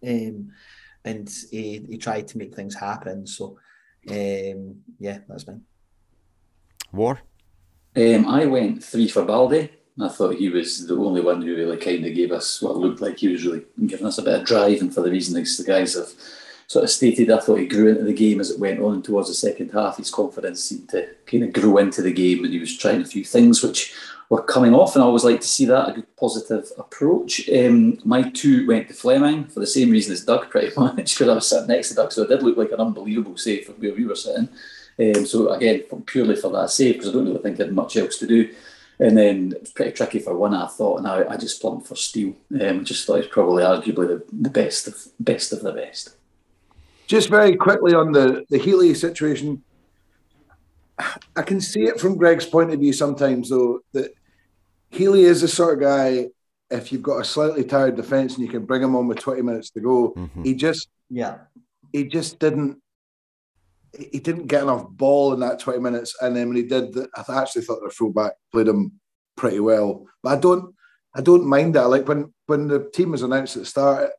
and he tried to make things happen. So, yeah, that's mine. War? I went 3 for Baldé. I thought he was the only one who really kind of gave us what looked like he was really giving us a bit of drive, and for the reason the guys have sort of stated, I thought he grew into the game as it went on towards the second half. His confidence seemed to kind of grow into the game, and he was trying a few things which were coming off, and I always like to see that, a good positive approach. My 2 went to Fleming for the same reason as Doug, pretty much, because I was sitting next to Doug, so it did look like an unbelievable save from where we were sitting. So again, purely for that save, because I don't really think he had much else to do. And then it was pretty tricky for one, I thought, and I just plumped for Steele. I just thought it's probably arguably the best of the best. Just very quickly on the Healy situation, I can see it from Greg's point of view sometimes, though, that Healy is the sort of guy, if you've got a slightly tired defence and you can bring him on with 20 minutes to go, mm-hmm. he just didn't get enough ball in that 20 minutes, and then when he did, I actually thought their fullback played him pretty well. But I don't mind that. Like when the team was announced at the start,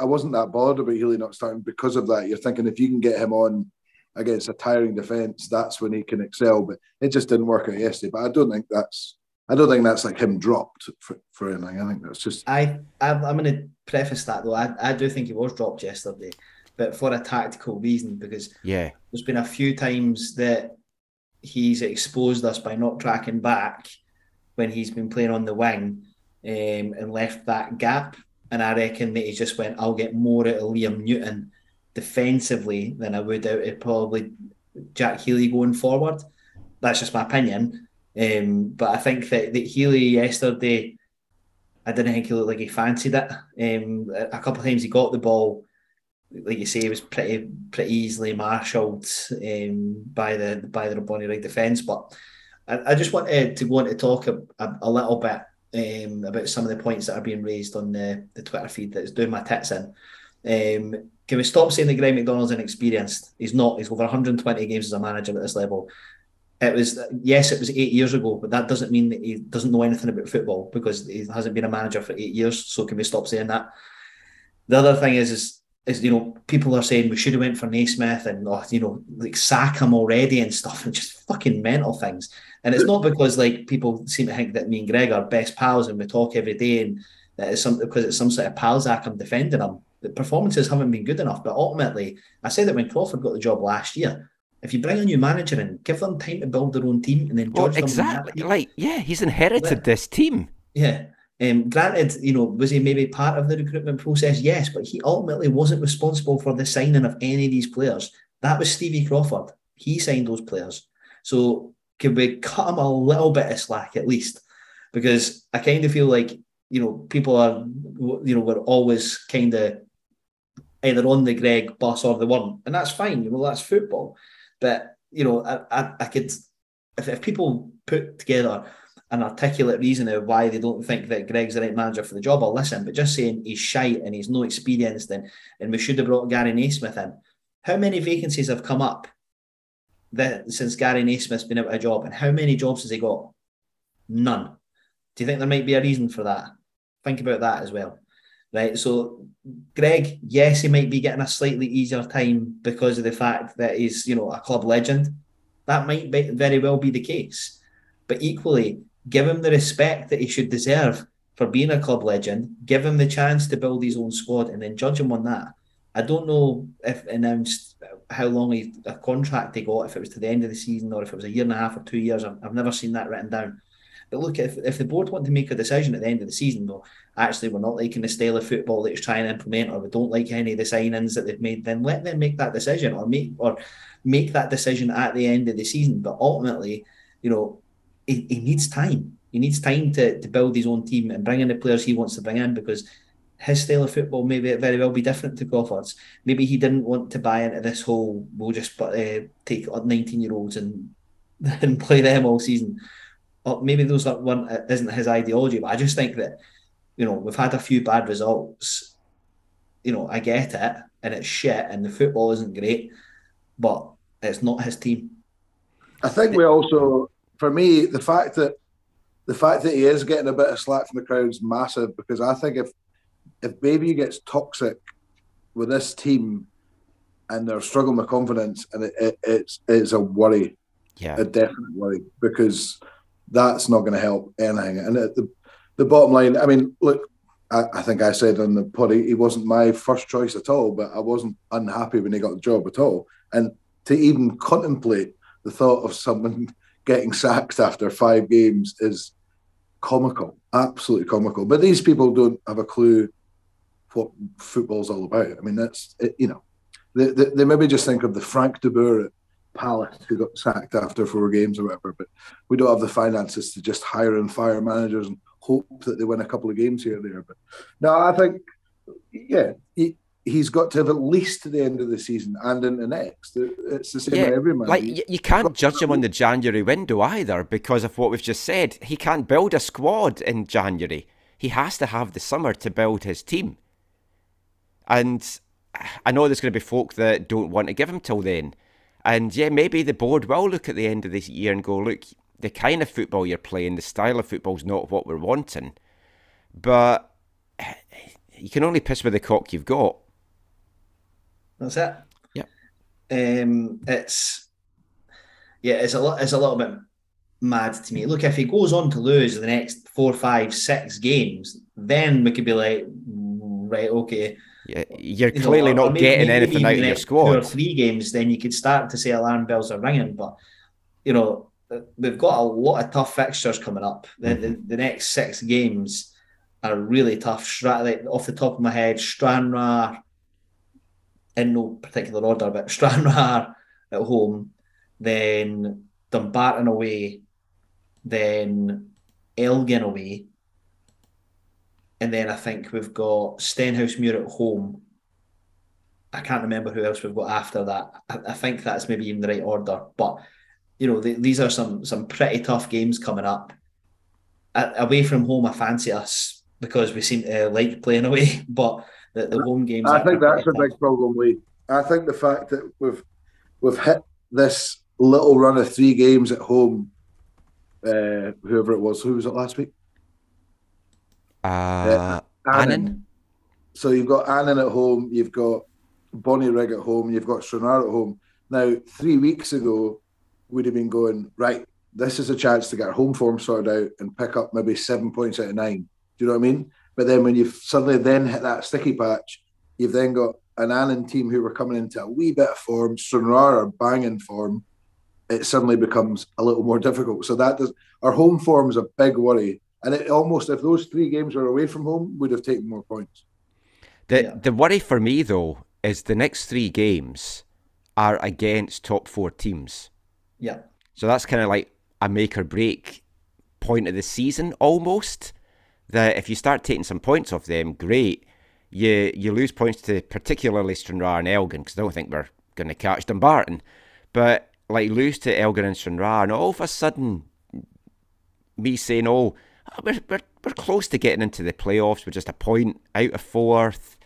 I wasn't that bothered about Healy not starting because of that. You're thinking if you can get him on against a tiring defence, that's when he can excel. But it just didn't work out yesterday. But I don't think that's like him dropped for anything. I think that's just. I'm going to preface that though. I do think he was dropped yesterday, but for a tactical reason, because there's been a few times that he's exposed us by not tracking back when he's been playing on the wing, and left that gap. And I reckon that he just went, I'll get more out of Liam Newton defensively than I would out of probably Jack Healy going forward. That's just my opinion. But I think that Healy yesterday, I didn't think he looked like he fancied it. A couple of times he got the ball, like you say, it was pretty easily marshalled by the Bonnie Wright defence. But I just wanted to go on to talk a little bit about some of the points that are being raised on the Twitter feed that's doing my tits in. Can we stop saying that Greg McDonald's inexperienced? He's not. He's over 120 games as a manager at this level. It was 8 years ago, but that doesn't mean that he doesn't know anything about football, because he hasn't been a manager for 8 years. So can we stop saying that? The other thing is, you know, people are saying we should have went for Naismith and, you know, like sack him already and stuff, and just fucking mental things. And it's not because like people seem to think that me and Greg are best pals and we talk every day, and that is something because it's some sort of Palzac I'm defending him. The performances haven't been good enough, but ultimately, I said that when Crawford got the job last year, if you bring a new manager in, give them time to build their own team and then judge them. Exactly, like he's inherited this team. Yeah. Granted, you know, was he maybe part of the recruitment process? Yes, but he ultimately wasn't responsible for the signing of any of these players. That was Stevie Crawford. He signed those players. So can we cut him a little bit of slack at least? Because I kind of feel like, you know, people are, you know, we're always kind of either on the Greg bus or they weren't. And that's fine. You know, that's football. But, you know, I could, if people put together an articulate reason of why they don't think that Greg's the right manager for the job, I'll listen, but just saying he's shite and he's no experienced and we should have brought Gary Naismith in. How many vacancies have come up since Gary Naismith's been out of a job, and how many jobs has he got? None. Do you think there might be a reason for that? Think about that as well. Right, so Greg, yes, he might be getting a slightly easier time because of the fact that he's, you know, a club legend. That might very well be the case. But equally, give him the respect that he should deserve for being a club legend. Give him the chance to build his own squad and then judge him on that. I don't know if announced how long a contract he got, if it was to the end of the season or if it was a year and a half or 2 years. I've never seen that written down. But look, if the board want to make a decision at the end of the season, though, actually we're not liking the style of football that he's trying to implement, or we don't like any of the signings that they've made, then let them make that decision, or make that decision at the end of the season. But ultimately, you know, he needs time. He needs time to build his own team and bring in the players he wants to bring in, because his style of football may very well be different to Crawford's. Maybe he didn't want to buy into this whole, we'll just take 19-year-olds and play them all season. Or maybe those isn't his ideology, but I just think that, you know, we've had a few bad results. You know, I get it, and it's shit, and the football isn't great, but it's not his team. I think we also, for me, the fact that he is getting a bit of slack from the crowd is massive, because I think if Bayview gets toxic with this team and they're struggling with confidence, and it's a worry, a definite worry, because that's not going to help anything. And at the bottom line, I mean, look, I think I said on the pod, he wasn't my first choice at all, but I wasn't unhappy when he got the job at all. And to even contemplate the thought of someone getting sacked after 5 games is comical, absolutely comical. But these people don't have a clue what football's all about. I mean, that's, you know, they maybe just think of the Frank de Boer at Palace who got sacked after 4 games or whatever, but we don't have the finances to just hire and fire managers and hope that they win a couple of games here or there. But no, I think, yeah, he's got to have at least to the end of the season and in the next. It's the same with every man. Like, you can't judge him on the January window either, because of what we've just said. He can't build a squad in January. He has to have the summer to build his team. And I know there's going to be folk that don't want to give him till then. And yeah, maybe the board will look at the end of this year and go, look, the kind of football you're playing, the style of football is not what we're wanting. But you can only piss with the cock you've got. That's it. Yeah. It's a little bit mad to me. Look, if he goes on to lose the next 4, 5, 6 games, then we could be like, right, okay. Yeah, you're clearly not getting anything out of your squad. 2 or 3 games, then you could start to say alarm bells are ringing. But, you know, we've got a lot of tough fixtures coming up. The next 6 games are really tough. Like, off the top of my head, Stranraer, in no particular order, but Stranraer at home, then Dumbarton away, then Elgin away, and then I think we've got Stenhousemuir at home. I can't remember who else we've got after that. I think that's maybe in the right order, but you know, these are some pretty tough games coming up. Away from home, I fancy us because we seem to like playing away, but the home games. I think that's a big problem, Lee. I think the fact that we've hit this little run of 3 games at home, whoever it was, who was it last week? Annan. So you've got Annan at home, you've got Bonnyrigg at home, you've got Stranraer at home. Now, 3 weeks ago, we'd have been going, right, this is a chance to get our home form sorted out and pick up maybe 7 points out of 9. Do you know what I mean? But then when you've suddenly then hit that sticky patch, you've then got an Annan team who were coming into a wee bit of form, Stranraer are banging form, it suddenly becomes a little more difficult. So that our home form is a big worry. And it almost, if those 3 games were away from home, would have taken more points. The worry for me, though, is the next 3 games are against top 4 teams. Yeah. So that's kind of like a make or break point of the season almost. That if you start taking some points off them, great. You lose points to particularly Stranraer and Elgin, because I don't think we're going to catch Dumbarton. But like, lose to Elgin and Stranraer, and all of a sudden, me saying, oh, we're close to getting into the playoffs. We're just a point out of 4th,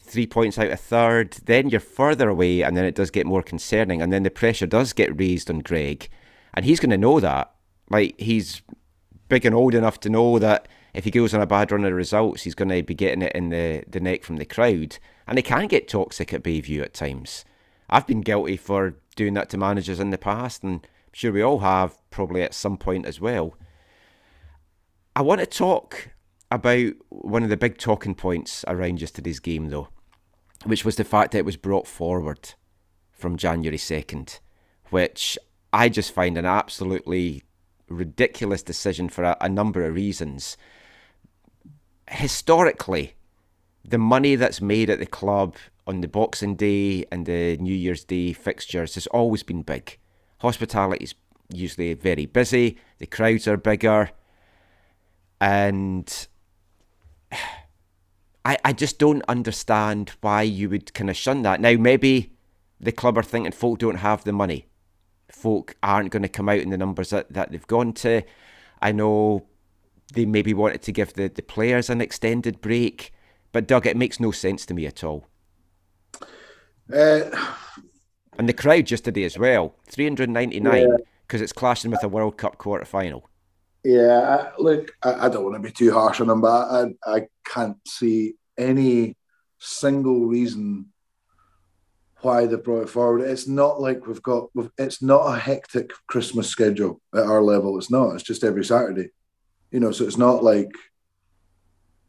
3 points out of 3rd. Then you're further away, and then it does get more concerning. And then the pressure does get raised on Greg, and he's going to know that. Like, he's big and old enough to know that if he goes on a bad run of results, he's going to be getting it in the neck from the crowd. And it can get toxic at Bayview at times. I've been guilty for doing that to managers in the past, and I'm sure we all have, probably at some point as well. I want to talk about one of the big talking points around yesterday's game, though, which was the fact that it was brought forward from January 2nd, which I just find an absolutely ridiculous decision for a number of reasons. Historically, the money that's made at the club on the Boxing Day and the New Year's Day fixtures has always been big. Hospitality's usually very busy, the crowds are bigger, and I just don't understand why you would kind of shun that. Now, maybe the club are thinking folk don't have the money. Folk aren't going to come out in the numbers that they've gone to. I know they maybe wanted to give the players an extended break, but Doug, it makes no sense to me at all. And the crowd yesterday as well, 399, because it's clashing with a World Cup quarter-final. Yeah, look, I don't want to be too harsh on them, but I can't see any single reason why they brought it forward. It's not like it's not a hectic Christmas schedule at our level. It's not. It's just every Saturday, so it's not like,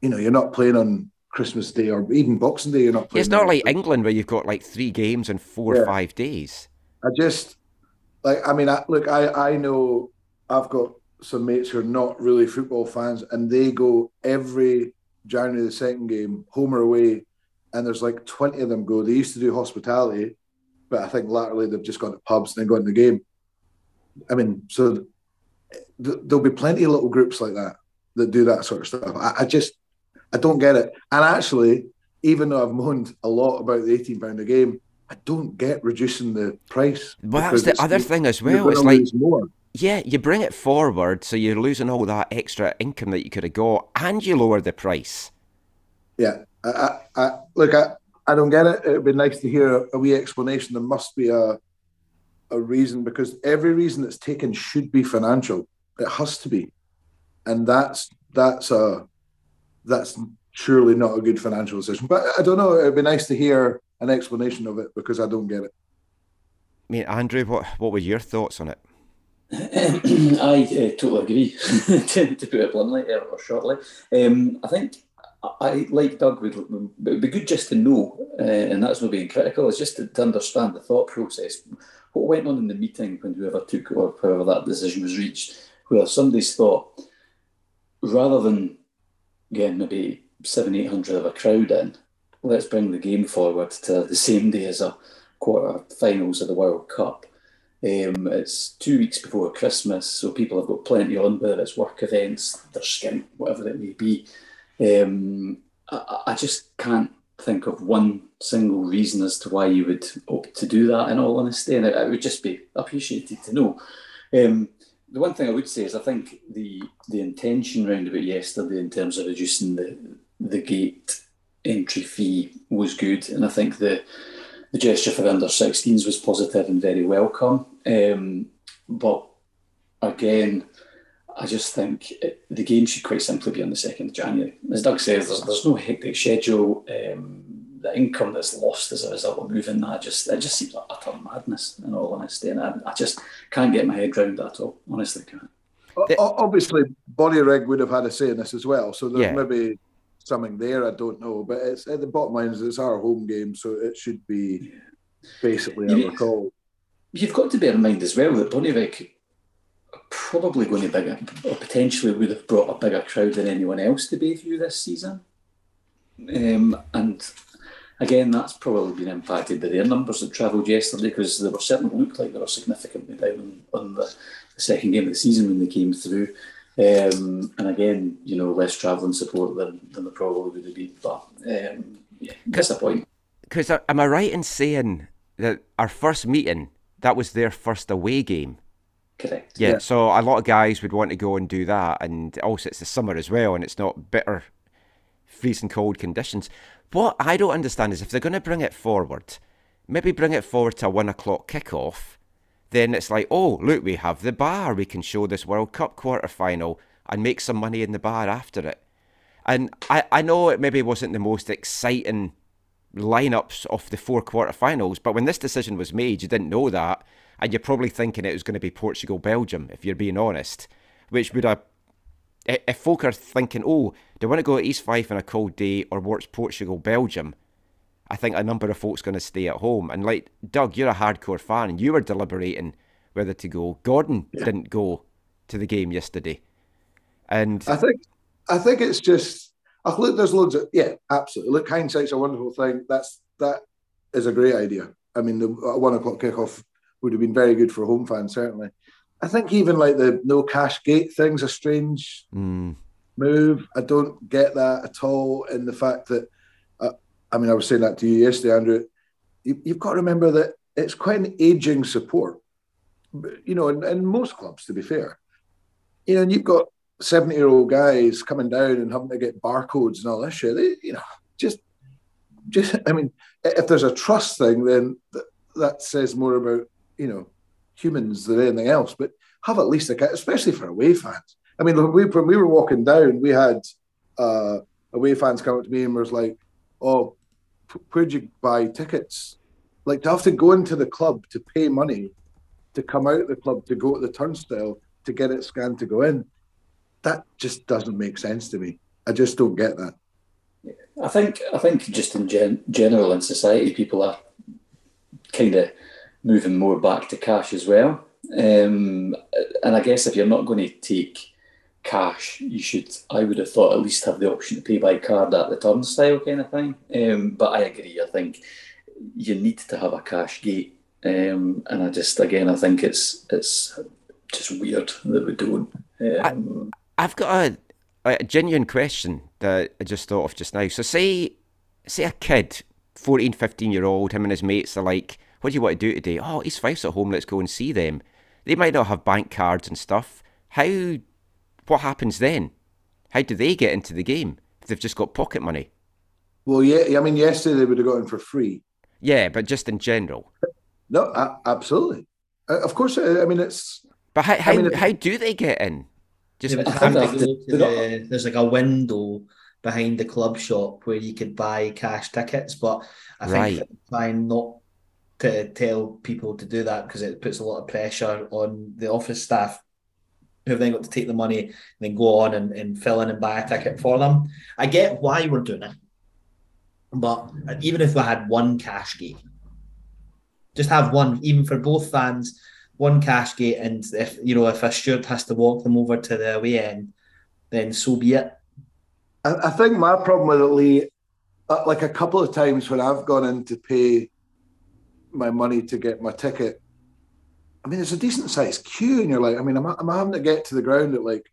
you're not playing on Christmas Day or even Boxing Day. You're not playing. It's not like England where you've got like 3 games in 4 or 5 days. I know I've got some mates who are not really football fans, and they go every January the 2nd game, home or away, and there's like 20 of them go. They used to do hospitality, but I think latterly they've just gone to pubs and then gone to the game. I mean, so there'll be plenty of little groups like that do that sort of stuff. I don't get it. And actually, even though I've moaned a lot about the £18 a game, I don't get reducing the price. Well, that's the other thing as well. It's like, yeah, you bring it forward, so you're losing all that extra income that you could have got, and you lower the price. Yeah, I don't get it. It would be nice to hear a wee explanation. There must be a reason, because every reason that's taken should be financial. It has to be, and that's surely not a good financial decision. But I don't know. It would be nice to hear an explanation of it, because I don't get it. I mean, Andrew, what were your thoughts on it? I totally agree, to put it bluntly or shortly. I think, like Doug, it would be good just to know, and that's not being critical, it's just to understand the thought process. What went on in the meeting when whoever took, or however that decision was reached, where somebody's thought, rather than getting maybe 700-800 of a crowd in, let's bring the game forward to the same day as a quarter-finals of the World Cup. It's 2 weeks before Christmas, so people have got plenty on, whether it's work events, their skin, whatever it may be. I just can't think of one single reason as to why you would opt to do that, in all honesty, and it would just be appreciated to know. The one thing I would say is I think the intention round about yesterday in terms of reducing the gate entry fee was good, and I think the gesture for under-16s was positive and very welcome. But again, I just think the game should quite simply be on the 2nd of January. As Doug says, there's no hectic schedule. The income that's lost as a result of moving that, it just seems like utter madness, in all honesty. And I just can't get my head around that at all. Honestly, can't. Obviously, Bodyrigg would have had a say in this as well. So there's maybe something there, I don't know, but it's at the bottom line is it's our home game, so it should be basically our call. You've got to bear in mind as well that Bodyrigg are probably going to bigger, or potentially would have brought a bigger crowd than anyone else to Bayview this season, and again that's probably been impacted by their numbers that travelled yesterday, because they were certainly looked like they were significantly down on the second game of the season when they came through. And again, less travelling support than there probably would have been. But disappointing. Because am I right in saying that our first meeting, that was their first away game? Correct. Yeah, so a lot of guys would want to go and do that. And also it's the summer as well, and it's not bitter, freezing cold conditions. What I don't understand is if they're going to bring it forward, maybe bring it forward to a 1:00 kickoff. Then it's like, oh, look, we have the bar. We can show this World Cup quarter-final and make some money in the bar after it. And I know it maybe wasn't the most exciting lineups of the 4 quarter-finals, but when this decision was made, you didn't know that, and you're probably thinking it was going to be Portugal-Belgium, if you're being honest, which would have... If folk are thinking, oh, do I want to go to East Fife on a cold day or watch Portugal-Belgium? I think a number of folks going to stay at home. And like, Doug, you're a hardcore fan, and you were deliberating whether to go. Gordon didn't go to the game yesterday. And I think it's just, look, there's loads of, absolutely. Look, hindsight's a wonderful thing. That is a great idea. I mean, the 1:00 kickoff would have been very good for home fans, certainly. I think even like the no cash gate thing's a strange move. I don't get that at all. In the fact that, I mean, I was saying that to you yesterday, Andrew. You've got to remember that it's quite an ageing support, you know, in most clubs, to be fair. You know, and you've got 70-year-old guys coming down and having to get barcodes and all that shit. They, you know, just, I mean, if there's a trust thing, then that says more about, you know, humans than anything else. But have at least a, especially for away fans. I mean, when we were walking down, we had away fans come up to me and was like, "Oh, where'd you buy tickets?" Like, to have to go into the club to pay money to come out of the club to go to the turnstile to get it scanned to go in, that just doesn't make sense to me. I just don't get that. I think just in general in society, people are kind of moving more back to cash as well. And I guess if you're not going to take cash, you should, I would have thought, at least have the option to pay by card at the turnstile kind of thing. But I agree. I think you need to have a cash gate. And I just, again, I think it's just weird that we don't. I've got a genuine question that I just thought of just now. So say a kid, 14, 15-year-old, him and his mates are like, "What do you want to do today?" "Oh, East Fife's at home, let's go and see them." They might not have bank cards and stuff. What happens then? How do they get into the game if they've just got pocket money? Well, yeah, I mean, yesterday they would have gotten for free. Yeah, but just in general. No, absolutely. Of course, I mean, it's... But how do they get in? Just there's like a window behind the club shop where you could buy cash tickets, but I think trying not to tell people to do that because it puts a lot of pressure on the office staff, who've then got to take the money and then go on and fill in and buy a ticket for them. I get why we're doing it, but even if we had one cash gate, just have one, even for both fans, one cash gate, and if, you know, if a steward has to walk them over to the away end, then so be it. I think my problem with it, Lee, like a couple of times when I've gone in to pay my money to get my ticket, I mean, it's a decent-sized queue, and you're like, I mean, I'm having to get to the ground at, like,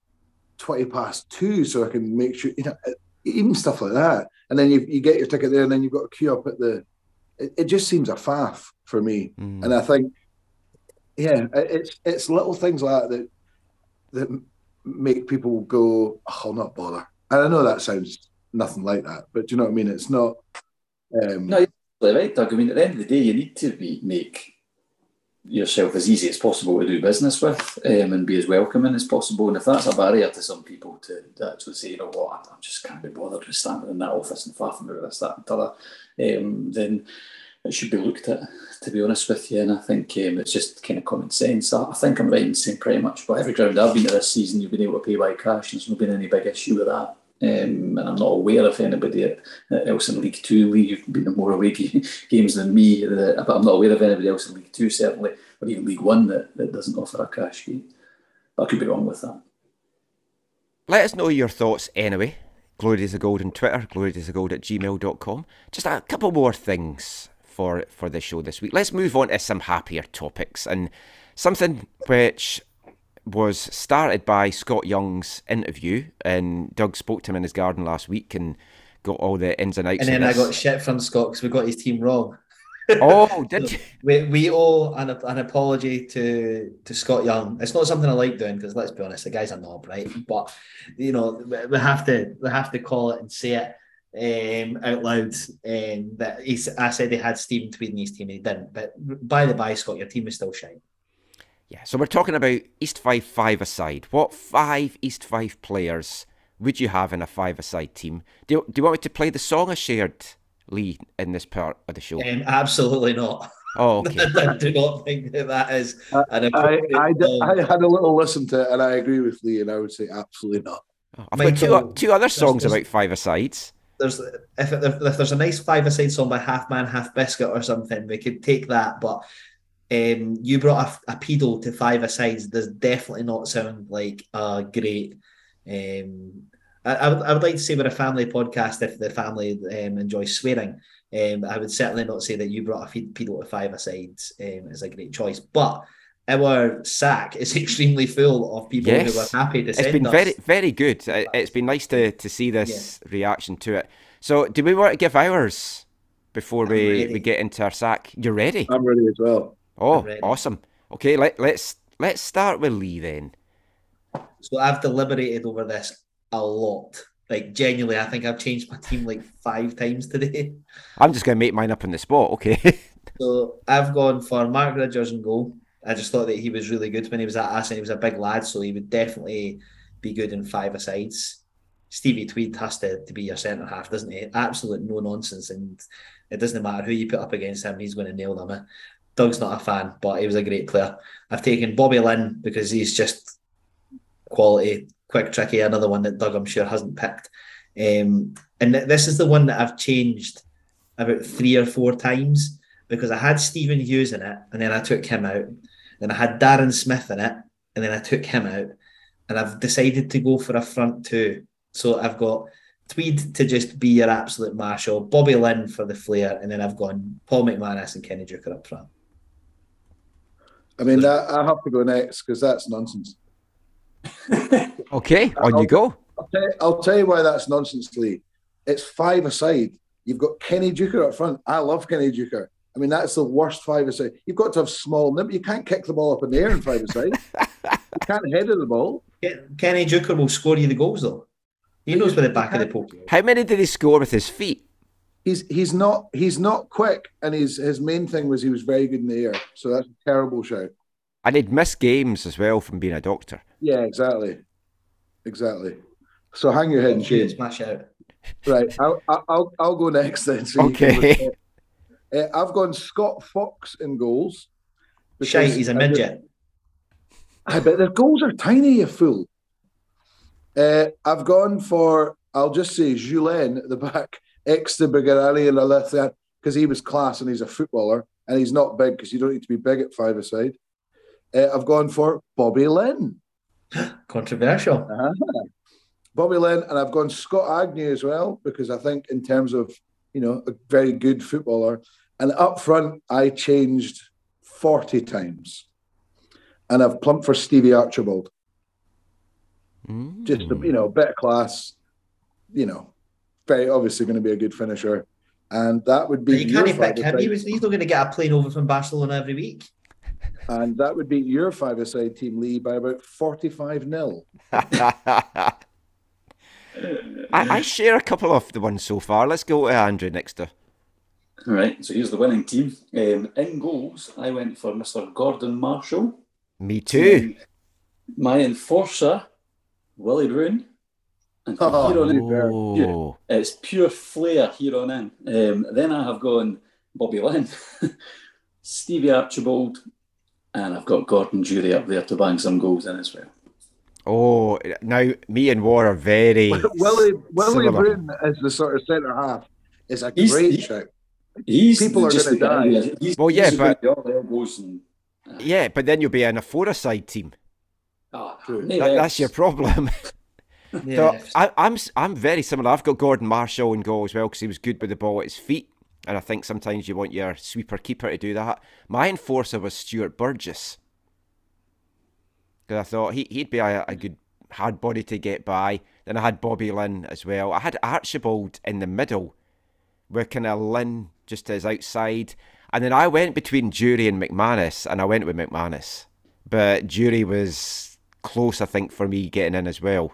2:20 so I can make sure, you know, even stuff like that. And then you get your ticket there, and then you've got a queue up at the... It just seems a faff for me. Mm. And I think, yeah, it's little things like that make people go, "Oh, I'll not bother." And I know that sounds nothing like that, but do you know what I mean? It's not... No, you're right, Doug. I mean, at the end of the day, you need to make yourself as easy as possible to do business with, and be as welcoming as possible. And if that's a barrier to some people to actually say, you know what, I just can't be bothered with standing in that office and faffing about this, that and t'other, then it should be looked at, to be honest with you. And I think it's just kind of common sense. I think I'm right in saying pretty much by every ground I've been to this season, you've been able to pay by cash, and there's not been any big issue with that. And I'm not aware of anybody else in League 2. Lee, you've been to more away games than me, but I'm not aware of anybody else in League 2, certainly, or even League 1, that doesn't offer a cash gate. But I could be wrong with that. Let us know your thoughts anyway. Glory Days of Gold on Twitter, glorydaysofgold@gmail.com. Just a couple more things for the show this week. Let's move on to some happier topics, and something which was started by Scott Young's interview, and Doug spoke to him in his garden last week and got all the ins and outs. And then I got shit from Scott because we got his team wrong. Oh, did you? We owe an apology to Scott Young. It's not something I like doing because, let's be honest, the guy's a knob, right? But, you know, we have to call it and say it out loud. That I said they had Stephen tweeting his team and he didn't. But by the by, Scott, your team is still shite. Yeah, so we're talking about East Fife five-a-side. What five East Fife players would you have in a five-a-side team? Do you want me to play the song I shared, Lee, in this part of the show? Absolutely not. Oh, okay. I do not think that is an appropriate... I had a little listen to it, and I agree with Lee, and I would say absolutely not. Oh, I've got two other songs about five-a-sides. If there's a nice five-a-side song by Half Man, Half Biscuit or something, we could take that, but... you brought a pedo to five-a-sides. Does definitely not sound like a great. I would like to say we're a family podcast if the family enjoys swearing. I would certainly not say that you brought a pedo to five-a-sides is a great choice. But our sack is extremely full of people who are happy to send us. It's been very, very good. It's been nice to see this reaction to it. So do we want to give ours before we get into our sack? You're ready? I'm ready as well. Oh, awesome. Okay, let's start with Lee then. So I've deliberated over this a lot. Like, genuinely, I think I've changed my team like 5 times today. I'm just going to make mine up on the spot, okay. So I've gone for Mark Ridgers in goal. I just thought that he was really good when he was at us, and he was a big lad, so he would definitely be good in five-a-sides. Stevie Tweed has to be your centre-half, doesn't he? Absolute no-nonsense, and it doesn't matter who you put up against him, he's going to nail them. Doug's not a fan, but he was a great player. I've taken Bobby Lynn because he's just quality, quick, tricky, another one that Doug, I'm sure, hasn't picked. And this is the one that I've changed about 3 or 4 times, because I had Stephen Hughes in it, and then I took him out. Then I had Darren Smith in it, and then I took him out. And I've decided to go for a front two. So I've got Tweed to just be your absolute marshal, Bobby Lynn for the flair, and then I've gone Paul McManus and Kenny Deuchar up front. I mean, I have to go next because that's nonsense. Okay, on you go. I'll tell you why that's nonsense, Lee. It's 5-a-side. You've got Kenny Deuchar up front. I love Kenny Deuchar. I mean, that's the worst 5-a-side. You've got to have small nip. You can't kick the ball up in the air in 5-a-side. You can't header the ball. Kenny Deuchar will score you the goals, though. He knows with the back of the post. How many did he score with his feet? He's not quick, and his main thing was he was very good in the air. So that's a terrible shout. And he'd miss games as well from being a doctor. Yeah, exactly. So hang your head and shame. Smash out. Right, I'll go next then. So okay. I've gone Scott Fox in goals. Shite, he's a midget. I bet their goals are tiny, you fool. I've gone for, I'll just say, Julien at the back, ex the Bergerani and Alethea, because he was class and he's a footballer, and he's not big because you don't need to be big at 5-a-side. I've gone for Bobby Lynn. Controversial. Bobby Lynn, and I've gone Scott Agnew as well, because I think in terms of, you know, a very good footballer. And up front, I changed 40 times. And I've plumped for Stevie Archibald. Mm. Just, you know, a bit of class, you know, very obviously going to be a good finisher. And that would be... But you can't even pick him. He's not going to get a plane over from Barcelona every week. And that would be your 5-a-side team, Lee, by about 45-0. I share a couple of the ones so far. Let's go to Andrew next. All right, so here's the winning team. In goals, I went for Mr. Gordon Marshall. Me too. My enforcer, Willie Roon. And it's pure flair here on in. Then I have gone Bobby Lynn, Stevie Archibald, and I've got Gordon Jury up there to bang some goals in as well. Oh, now me and War are very Willie Roon as the sort of centre half is a great shout. People are going to die. But then you'll be in a 4-a-side team. Oh, true. That's your problem. Yeah. So I'm very similar. I've got Gordon Marshall in goal as well because he was good with the ball at his feet, and I think sometimes you want your sweeper keeper to do that. My enforcer was Stuart Burgess. I thought he'd be a good hard body to get by. Then I had Bobby Lynn as well. I had Archibald in the middle, where kind of Lynn just is outside. And then I went between Jury and McManus, and I went with McManus. But Jury was close, I think, for me getting in as well.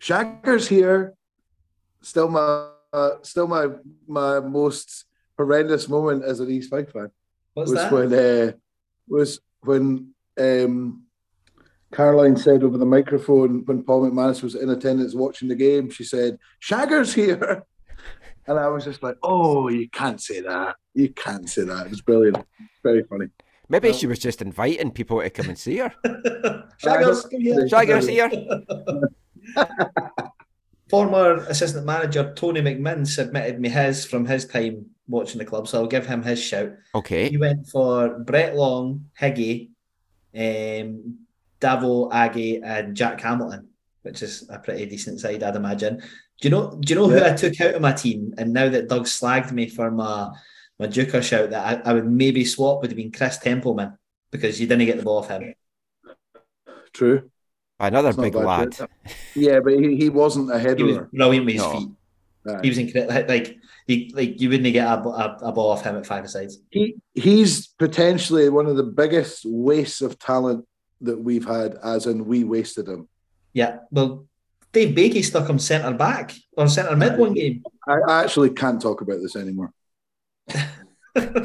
Shagger's here. Still my most horrendous moment as an East Fife fan. What's that? When Caroline said over the microphone when Paul McManus was in attendance watching the game, she said, "Shagger's here." And I was just like, oh, you can't say that. You can't say that. It was brilliant. Very funny. Maybe she was just inviting people to come and see her. Shagger's here. Former assistant manager Tony McMinn submitted me his from his time watching the club, so I'll give him his shout. Okay. He went for Brett Long, Higgy, Davo, Aggie, and Jack Hamilton, which is a pretty decent side, I'd imagine. Do you know who I took out of my team? And now that Doug slagged me for my Deuchar shout, that I would maybe swap would have been Chris Templeman. because you didn't get the ball off him. True. Another big lad. Yeah, but he wasn't a header. He was brilliant with his feet. Right. He was incredible. Like you wouldn't get a ball off him at five-a-sides. He's potentially one of the biggest wastes of talent that we've had, as in we wasted him. Yeah, well, Dave Bakey stuck him centre back or centre mid one game. I actually can't talk about this anymore. Still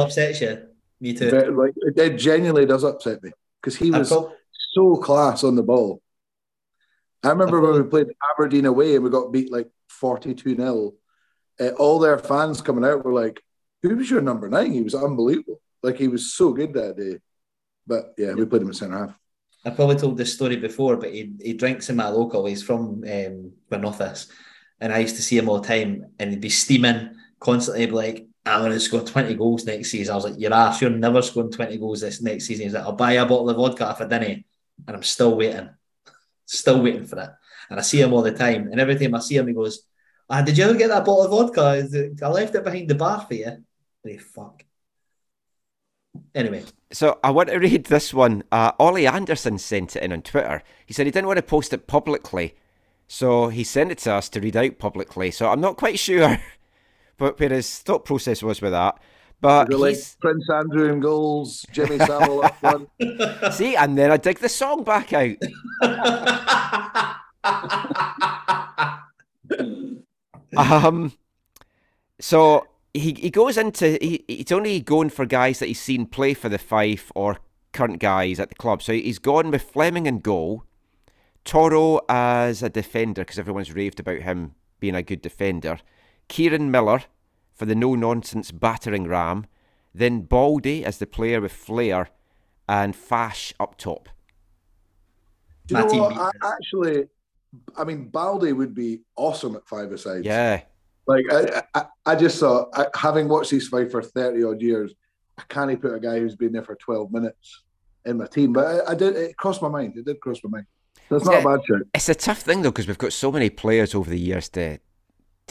upsets you. Me too. But, like, it genuinely does upset me because he was so class on the ball. I remember when we played Aberdeen away and we got beat like 42-0. All their fans coming out were like, "Who was your number 9? He was unbelievable. Like, he was so good that day." But yeah, we played him at centre half. I probably told this story before, but he drinks in my local. He's from Glenoffice, and I used to see him all the time. And he'd be steaming constantly, be like, "I'm going to score 20 goals next season." I was like, "You're ass. You're never scoring 20 goals this next season." He's like, "I'll buy you a bottle of vodka if I didn't," and I'm still waiting for it. And I see him all the time, and every time I see him, he goes, "Did you ever get that bottle of vodka? I left it behind the bar for you." Hey, fuck. Anyway. So I want to read this one. Ollie Anderson sent it in on Twitter. He said he didn't want to post it publicly, so he sent it to us to read out publicly. So I'm not quite sure where his thought process was with that. But Prince Andrew in goals, Jimmy Savile up one. See, and then I dig the song back out. So he goes into he's only going for guys that he's seen play for the Fife or current guys at the club. So he's gone with Fleming in goal, Toro as a defender because everyone's raved about him being a good defender, Kieran Miller for the no-nonsense battering ram, then Baldé as the player with flair, and Fash up top. Do you know what? I mean, Baldé would be awesome at five-a-sides. Yeah. Like, I just thought, having watched East Fife for 30-odd years, I can't put a guy who's been there for 12 minutes in my team. But it crossed my mind. It did cross my mind. That's not a bad shout. It's a tough thing, though, because we've got so many players over the years to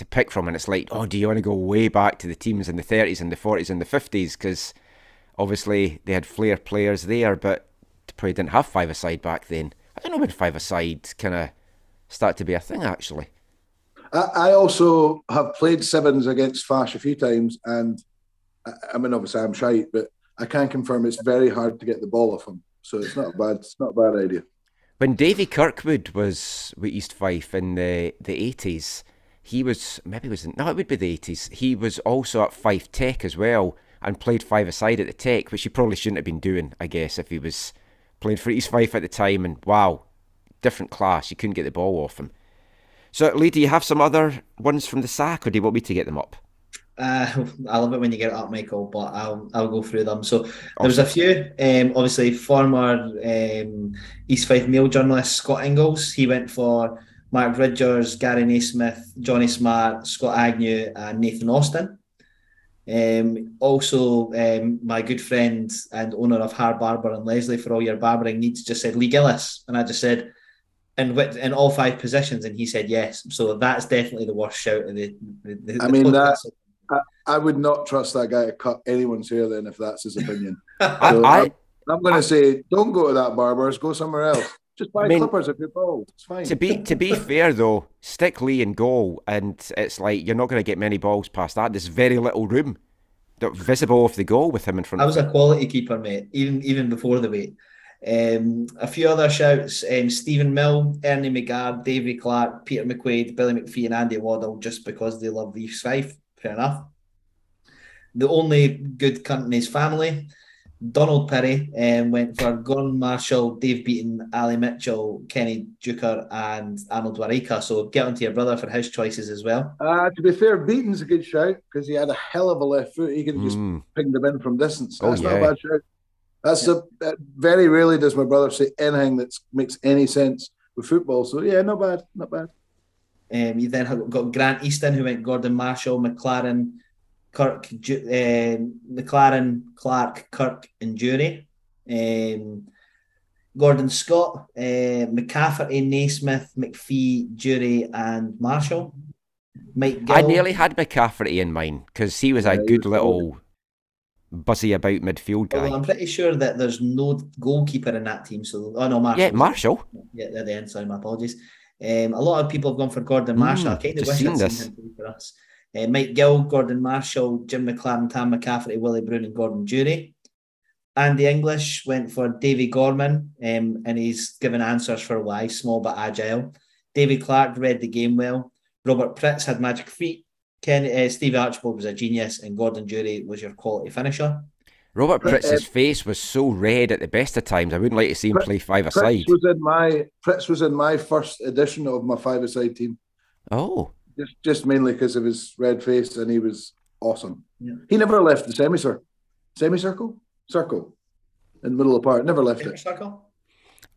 pick from, and it's like, do you want to go way back to the teams in the 30s and the 40s and the 50s? Because, obviously, they had flair players there, but they probably didn't have five-a-side back then. I don't know when five-a-side kind of start to be a thing, actually. I also have played sevens against Fash a few times, and I mean, obviously I'm shite, but I can confirm it's very hard to get the ball off him, so it's not a bad idea. When Davy Kirkwood was with East Fife in the 80s, it would be the 80s, he was also at Fife Tech as well, and played five-a-side at the Tech, which he probably shouldn't have been doing, I guess, if he was playing for East Fife at the time, and wow, different class. You couldn't get the ball off him. So, Lee, do you have some other ones from the sack, or do you want me to get them up? I love it when you get it up, Michael, but I'll go through them. So, awesome. There was a few. Obviously, former East Fife Mail journalist Scott Ingalls. He went for Mark Ridgers, Gary Naismith, Johnny Smart, Scott Agnew, and Nathan Austin. My good friend and owner of Har Barber and Leslie for all your barbering needs just said Lee Gillis, and I just said, in all five positions, and he said yes. So that's definitely the worst shout of I would not trust that guy to cut anyone's hair then if that's his opinion. So I'm going to say, don't go to that barber's, go somewhere else. Just buy clippers if you're bald. It's fine. To be fair though, stick Lee in goal, and it's like you're not going to get many balls past that. There's very little room visible off the goal with him in front. I was a quality keeper, mate, even before the wait. A few other shouts: Stephen Mill, Ernie McGard, Davy Clark, Peter McQuaid, Billy McPhee, and Andy Waddell, just because they love East Fife. Fair enough. The only good cunt in his family, Donald Perry, went for Gordon Marshall, Dave Beaton, Ali Mitchell, Kenny Deuchar, and Arnold Warika. So get on to your brother for his choices as well. To be fair, Beaton's a good shout because he had a hell of a left foot. He could have just pinged them in from distance. That's not a bad shout. Very rarely does my brother say anything that makes any sense with football. So, yeah, not bad. You then got Grant Easton, who went Gordon Marshall, McLaren, Clark, and Jury. Gordon Scott, McCafferty, Naismith, McPhee, Jury, and Marshall. Mike Gill. I nearly had McCafferty in mind because he was a good little buzzy about midfield guy. Well, I'm pretty sure that there's no goalkeeper in that team. So, oh no, Marshall. Yeah, Marshall. Yeah, they're the end. Sorry, my apologies. A lot of people have gone for Gordon Marshall. I kind of wish I'd seen him for us. Mike Gill, Gordon Marshall, Jim McLaren, Tam McCafferty, Willie Brown, and Gordon Jury. Andy English went for Davy Gorman, and he's given answers for why, small but agile. David Clark read the game well. Robert Pritz had magic feet. Stevie Archibald was a genius, and Gordon Jury was your quality finisher. Robert Pritz's face was so red at the best of times. I wouldn't like to see him play five-a-side. Pritz was in my first edition of my five-a-side team. Oh. Just mainly because of his red face, and he was awesome. Yeah. He never left the circle in the middle of the park. Never left it.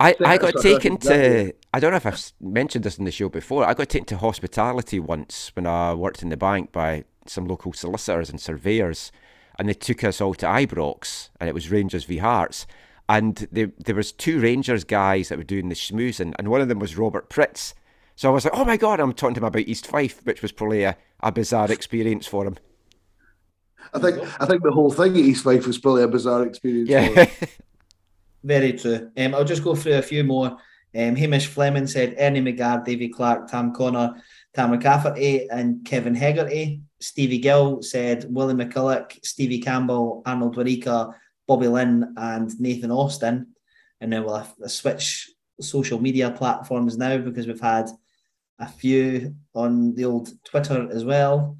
I got taken to, I don't know if I've mentioned this in the show before, I got taken to hospitality once when I worked in the bank by some local solicitors and surveyors, and they took us all to Ibrox, and it was Rangers v Hearts, and there was two Rangers guys that were doing the schmoozing, and one of them was Robert Pritz. So I was like, oh my God, I'm talking to him about East Fife, which was probably a bizarre experience for him. I think the whole thing at East Fife was probably a bizarre experience for him. Very true. I'll just go through a few more. Hamish Fleming said Ernie McGarr, Davy Clark, Tam Connor, Tam McCafferty, and Kevin Hegarty. Stevie Gill said Willie McCulloch, Stevie Campbell, Arnold Warika, Bobby Lynn, and Nathan Austin. And now we'll have to switch social media platforms now, because we've had a few on the old Twitter as well.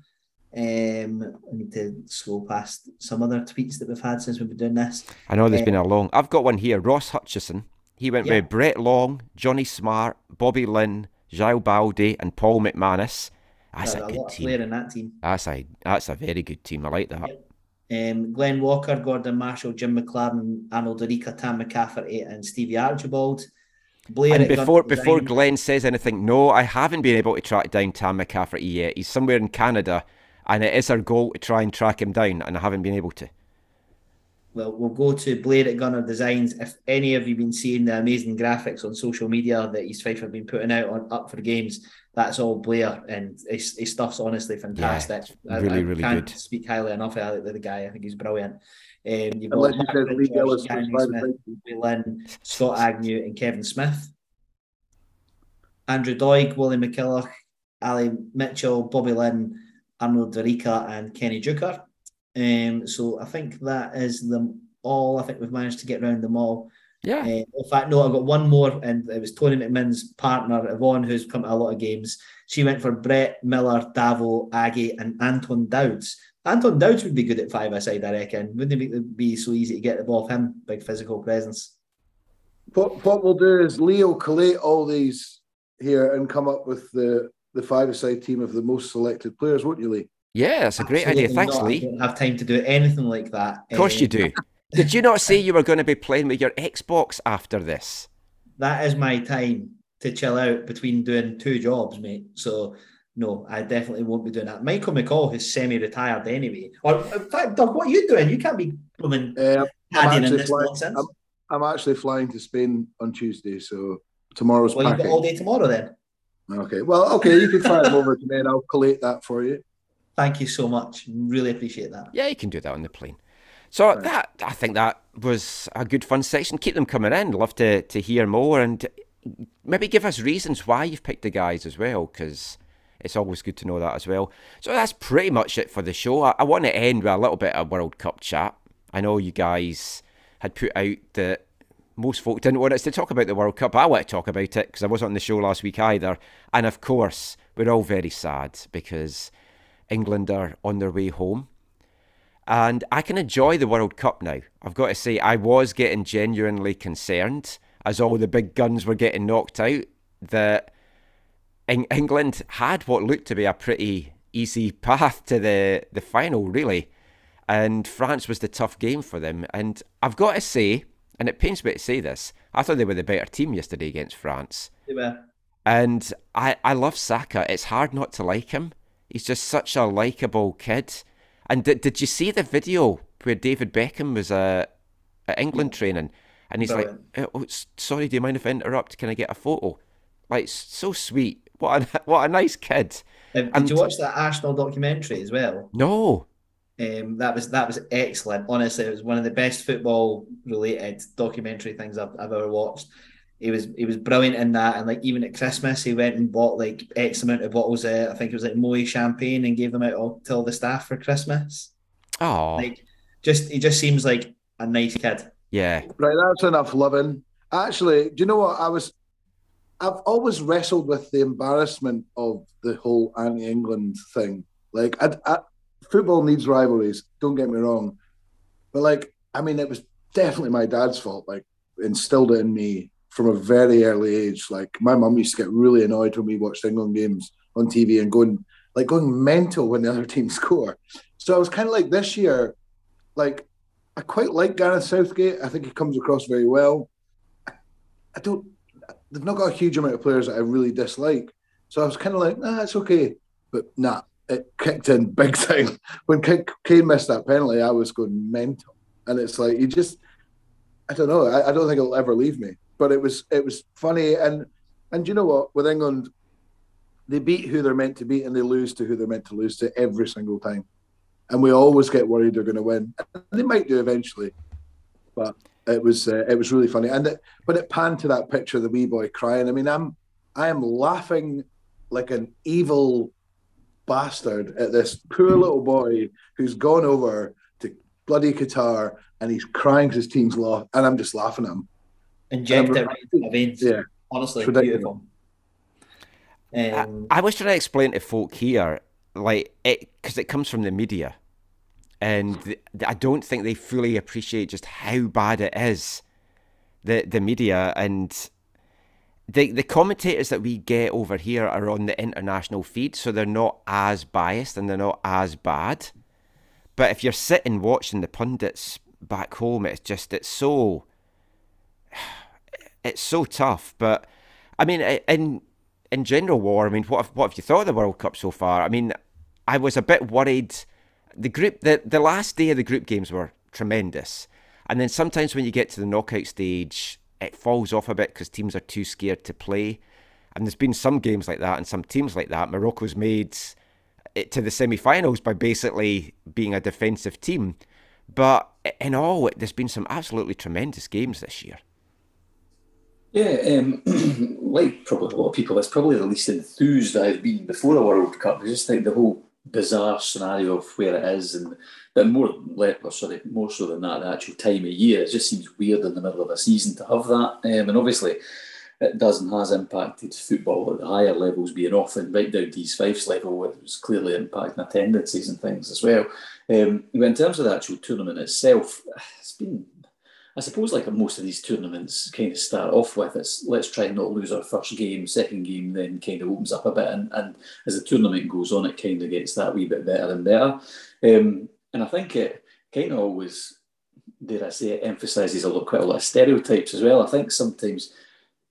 I need to scroll past some other tweets that we've had since we've been doing this. I know there's been a long... I've got one here. Ross Hutchison. He went with Brett Long, Johnny Smart, Bobby Lynn, Gilles Baldé, and Paul McManus. That's a good team. Player in that team. That's a very good team. I like that. Yeah. Glenn Walker, Gordon Marshall, Jim McLaren, Arnold Orica, Tam McCafferty, and Stevie Archibald. Blair, and before Glenn says anything, no, I haven't been able to track down Tam McCafferty yet. He's somewhere in Canada, and it is our goal to try and track him down, and I haven't been able to. Well, we'll go to Blair at Gunner Designs. If any of you have been seeing the amazing graphics on social media that East Fife have been putting out on Up for Games, that's all Blair, and his stuff's honestly fantastic. Yeah, really good. Can't speak highly enough of the guy. I think he's brilliant. You've got Josh, Smith, Lynn, Scott Agnew, and Kevin Smith. Andrew Doig, Willie McCulloch, Ali Mitchell, Bobby Lynn, Arnold Warika, and Kenny Deuchar. So I think that is them all. I think we've managed to get round them all. Yeah. In fact, no, I got one more, and it was Tony McMinn's partner, Yvonne, who's come to a lot of games. She went for Brett, Miller, Davo, Aggie, and Anton Dowds. Anton Dowds would be good at five-a-side, I reckon. Wouldn't it be so easy to get the ball off him? Big physical presence. What we'll do is Leo collate all these here and come up with the five-a-side team of the most selected players, won't you, Lee? Yeah, that's a great idea. Thanks, Lee. I don't have time to do anything like that. Of course you do. Did you not say you were going to be playing with your Xbox after this? That is my time to chill out between doing two jobs, mate. So, no, I definitely won't be doing that. Michael McCall is semi-retired anyway. Or, in fact, Doug, what are you doing? You can't be coming adding in this nonsense. I'm actually flying to Spain on Tuesday, so tomorrow's packing. Well, you've got all day tomorrow then. Okay, you can fire them over to me and I'll collate that for you. Thank you so much. Really appreciate that. Yeah, you can do that on the plane. So right. I think that was a good fun section. Keep them coming in. Love to hear more, and maybe give us reasons why you've picked the guys as well, because it's always good to know that as well. So that's pretty much it for the show. I want to end with a little bit of World Cup chat. I know you guys had put out that most folk didn't want us to talk about the World Cup. I want to talk about it because I wasn't on the show last week either. And of course, we're all very sad because England are on their way home. And I can enjoy the World Cup now. I've got to say, I was getting genuinely concerned as all the big guns were getting knocked out that England had what looked to be a pretty easy path to the final, really. And France was the tough game for them. And I've got to say, and it pains me to say this, I thought they were the better team yesterday against France. They were. And I love Saka. It's hard not to like him. He's just such a likeable kid. And did you see the video where David Beckham was at England training? And he's like, oh, sorry, do you mind if I interrupt? Can I get a photo? Like, so sweet. What a nice kid. Did you watch that Arsenal documentary as well? No. That was excellent. Honestly, it was one of the best football-related documentary things I've ever watched. He was brilliant in that, and like even at Christmas, he went and bought like X amount of bottles. I think it was like Moët champagne, and gave them out all to all the staff for Christmas. Oh, like he just seems like a nice kid. Yeah, right. That's enough loving. Actually, do you know what I was? I've always wrestled with the embarrassment of the whole anti-England thing. Like, football needs rivalries. Don't get me wrong, but like, I mean, it was definitely my dad's fault. Like, instilled it in me from a very early age. Like, my mum used to get really annoyed when we watched England games on TV and going mental when the other team score. So I was kind of like this year, like I quite like Gareth Southgate. I think he comes across very well. I don't. They've not got a huge amount of players that I really dislike. So I was kind of like, nah, it's okay. But nah, it kicked in big time. When Kane missed that penalty, I was going mental. And it's like, you just, I don't know. I don't think it'll ever leave me. But it was funny. And you know what? With England, they beat who they're meant to beat and they lose to who they're meant to lose to every single time. And we always get worried they're going to win. And they might do eventually. But it was really funny. And but it panned to that picture of the wee boy crying. I mean, I am laughing like an evil bastard at this poor little boy who's gone over to bloody Qatar and he's crying because his team's lost. And I'm just laughing at him. Injected right into my veins. Yeah. Honestly, beautiful. I was trying to explain to folk here, like, because it comes from the media, and I don't think they fully appreciate just how bad it is, the media, and the commentators that we get over here are on the international feed, so they're not as biased and they're not as bad. But if you're sitting watching the pundits back home, it's so tough. But I mean, in general, War, I mean, what have you thought of the World Cup so far? I mean, I was a bit worried. The last day of the group games were tremendous, and then sometimes when you get to the knockout stage, it falls off a bit because teams are too scared to play. And there's been some games like that and some teams like that. Morocco's made it to the semi-finals by basically being a defensive team. But in all, there's been some absolutely tremendous games this year. Yeah, like probably a lot of people, it's probably the least enthused I've been before a World Cup. I just think the whole bizarre scenario of where it is, and but more so than that, the actual time of year. It just seems weird in the middle of a season to have that, and obviously it does and has impacted football at the higher levels, being off, and right down to East Fife's level, where it was clearly impacting attendances and things as well. But in terms of the actual tournament itself, it's been, I suppose, like most of these tournaments kind of start off with, it's let's try and not lose our first game, second game then kind of opens up a bit, and as the tournament goes on, it kind of gets that wee bit better and better. And I think it kind of always, dare I say, it emphasises quite a lot of stereotypes as well. I think sometimes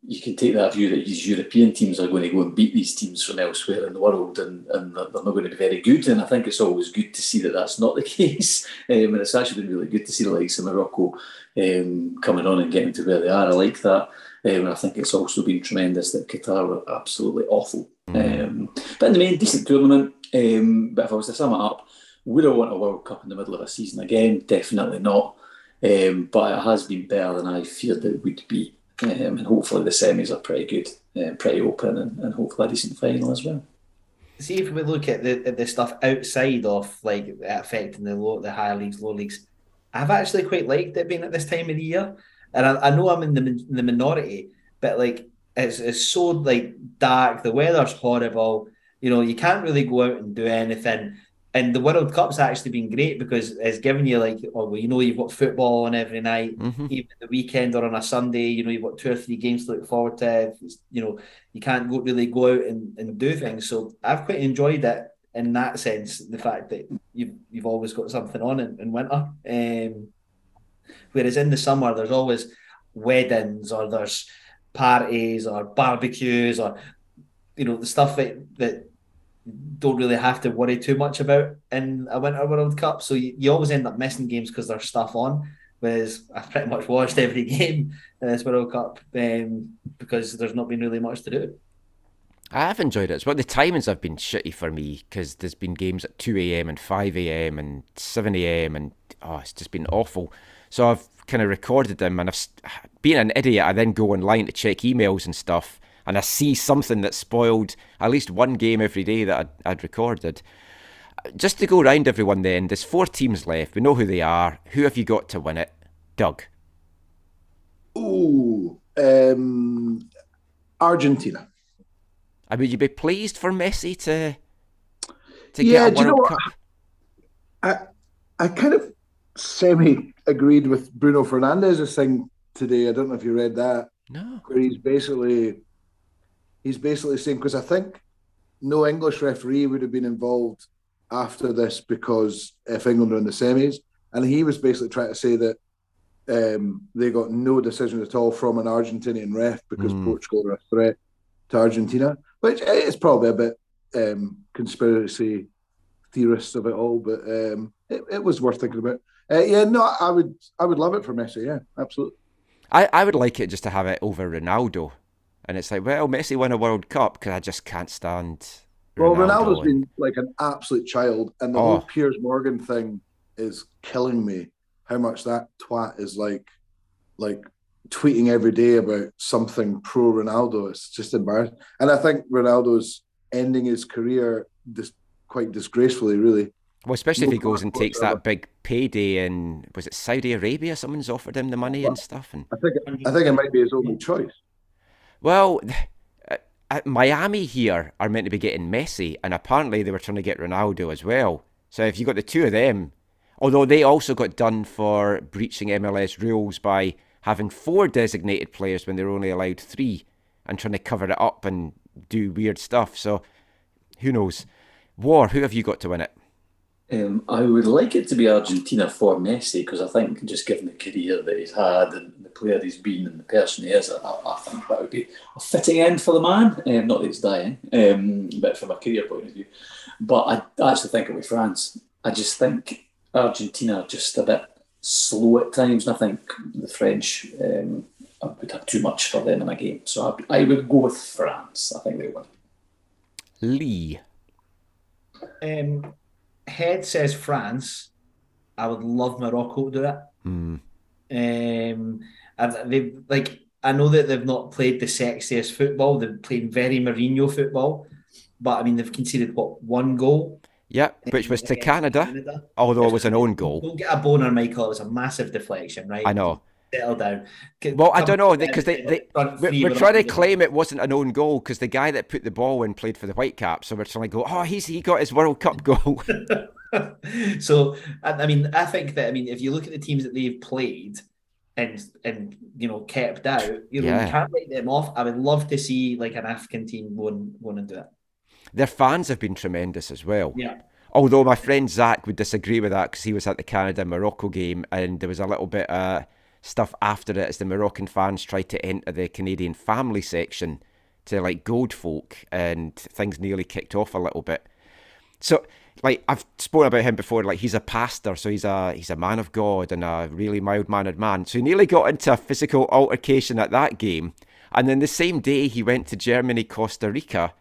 you can take that view that these European teams are going to go and beat these teams from elsewhere in the world, and they're not going to be very good. And I think it's always good to see that that's not the case. And it's actually been really good to see the likes of Morocco coming on and getting to where they are. I like that. And I think it's also been tremendous that Qatar were absolutely awful. But in the main, decent tournament. But if I was to sum it up, would I want a World Cup in the middle of a season again? Definitely not. But it has been better than I feared it would be. And hopefully the semis are pretty good, pretty open, and hopefully a decent final as well. See, if we look at the stuff outside of like affecting the higher leagues, lower leagues, I've actually quite liked it being at this time of the year. And I know I'm in the minority, but like it's so like dark, the weather's horrible, you know, you can't really go out and do anything. And the World Cup's actually been great because it's given you like, oh, well, you know, you've got football on every night, even the weekend or on a Sunday, you know, you've got 2 or 3 games to look forward to. You know, you can't really go out and do things. So I've quite enjoyed it in that sense, the fact that you've always got something on in winter. Whereas in the summer, there's always weddings or there's parties or barbecues or, you know, the stuff that don't really have to worry too much about in a Winter World Cup, so you always end up missing games because there's stuff on, whereas I've pretty much watched every game in this World Cup because there's not been really much to do. I have enjoyed it. It's what the timings have been shitty for me, because there's been games at 2 a.m. and 5 a.m. and 7 a.m. and it's just been awful. So I've kind of recorded them, and I've been an idiot. I then go online to check emails and stuff, and I see something that spoiled at least one game every day that I'd recorded. Just to go round everyone then, there's 4 teams left. We know who they are. Who have you got to win it? Doug. Ooh, Argentina. I mean, you'd be pleased for Messi to get a World Cup. I kind of semi-agreed with Bruno Fernandes' thing today. I don't know if you read that. No. Where he's basically saying, because I think no English referee would have been involved after this, because if England are in the semis, and he was basically trying to say that they got no decision at all from an Argentinian ref because Portugal are a threat to Argentina, which is probably a bit conspiracy theorists of it all, but it was worth thinking about. I would love it for Messi. Yeah, absolutely. I would like it just to have it over Ronaldo, and it's like, well, Messi won a World Cup, because I just can't stand. Well, Ronaldo's been like an absolute child, and the whole Piers Morgan thing is killing me. How much that twat is like tweeting every day about something pro Ronaldo. It's just embarrassing. And I think Ronaldo's ending his career quite disgracefully, really. Well, especially if he goes and takes that big payday in, was it Saudi Arabia? Someone's offered him the money and stuff. And I think it might be his only choice. Well, Miami here are meant to be getting Messi, and apparently they were trying to get Ronaldo as well. So if you got the two of them, although they also got done for breaching MLS rules by having 4 designated players when they were only allowed 3, and trying to cover it up and do weird stuff. So who knows? War, who have you got to win it? I would like it to be Argentina for Messi, because I think, just given the career that he's had and the player he's been and the person he is, I think that would be a fitting end for the man. Not that he's dying, but from a career point of view. But I actually think it would be France. I just think Argentina are just a bit slow at times, and I think the French would have too much for them in a game. So I would go with France. I think they win. Lee. Head says France. I would love Morocco to do it. I know that they've not played the sexiest football. They've played very Mourinho football, but I mean, they've conceded what, 1 goal? Yeah, which was to Canada, although it was an own goal. Don't get a boner, Michael. It was a massive deflection, right? I know. Settle down. Well, I don't know, because we're trying to claim it wasn't an own goal because the guy that put the ball in played for the Whitecaps, so we're trying to go, he got his World Cup goal. So, I mean, I think that, I mean, if you look at the teams that they've played and you know, kept out, you can't write them off. I would love to see like an African team go and do it. Their fans have been tremendous as well. Yeah. Although my friend Zach would disagree with that, because he was at the Canada-Morocco game and there was a little bit of stuff after it as the Moroccan fans tried to enter the Canadian family section to like gold folk, and things nearly kicked off a little bit. So like, I've spoken about him before, like he's a pastor, so he's a man of God and a really mild-mannered man. So he nearly got into a physical altercation at that game. And then the same day he went to Germany-Costa Rica,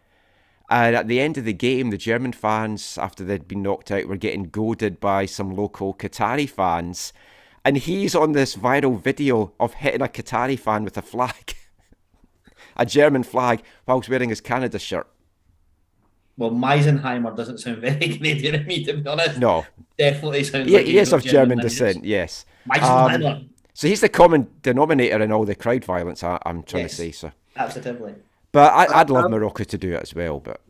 and at the end of the game, the German fans, after they'd been knocked out, were getting goaded by some local Qatari fans. And he's on this viral video of hitting a Qatari fan with a flag, a German flag, whilst wearing his Canada shirt. Well, Meisenheimer doesn't sound very Canadian to me, to be honest. No. Definitely sounds like he is of German descent, yes. Meisenheimer. So he's the common denominator in all the crowd violence, I'm trying to say. So. Absolutely. But I'd love Morocco to do it as well. But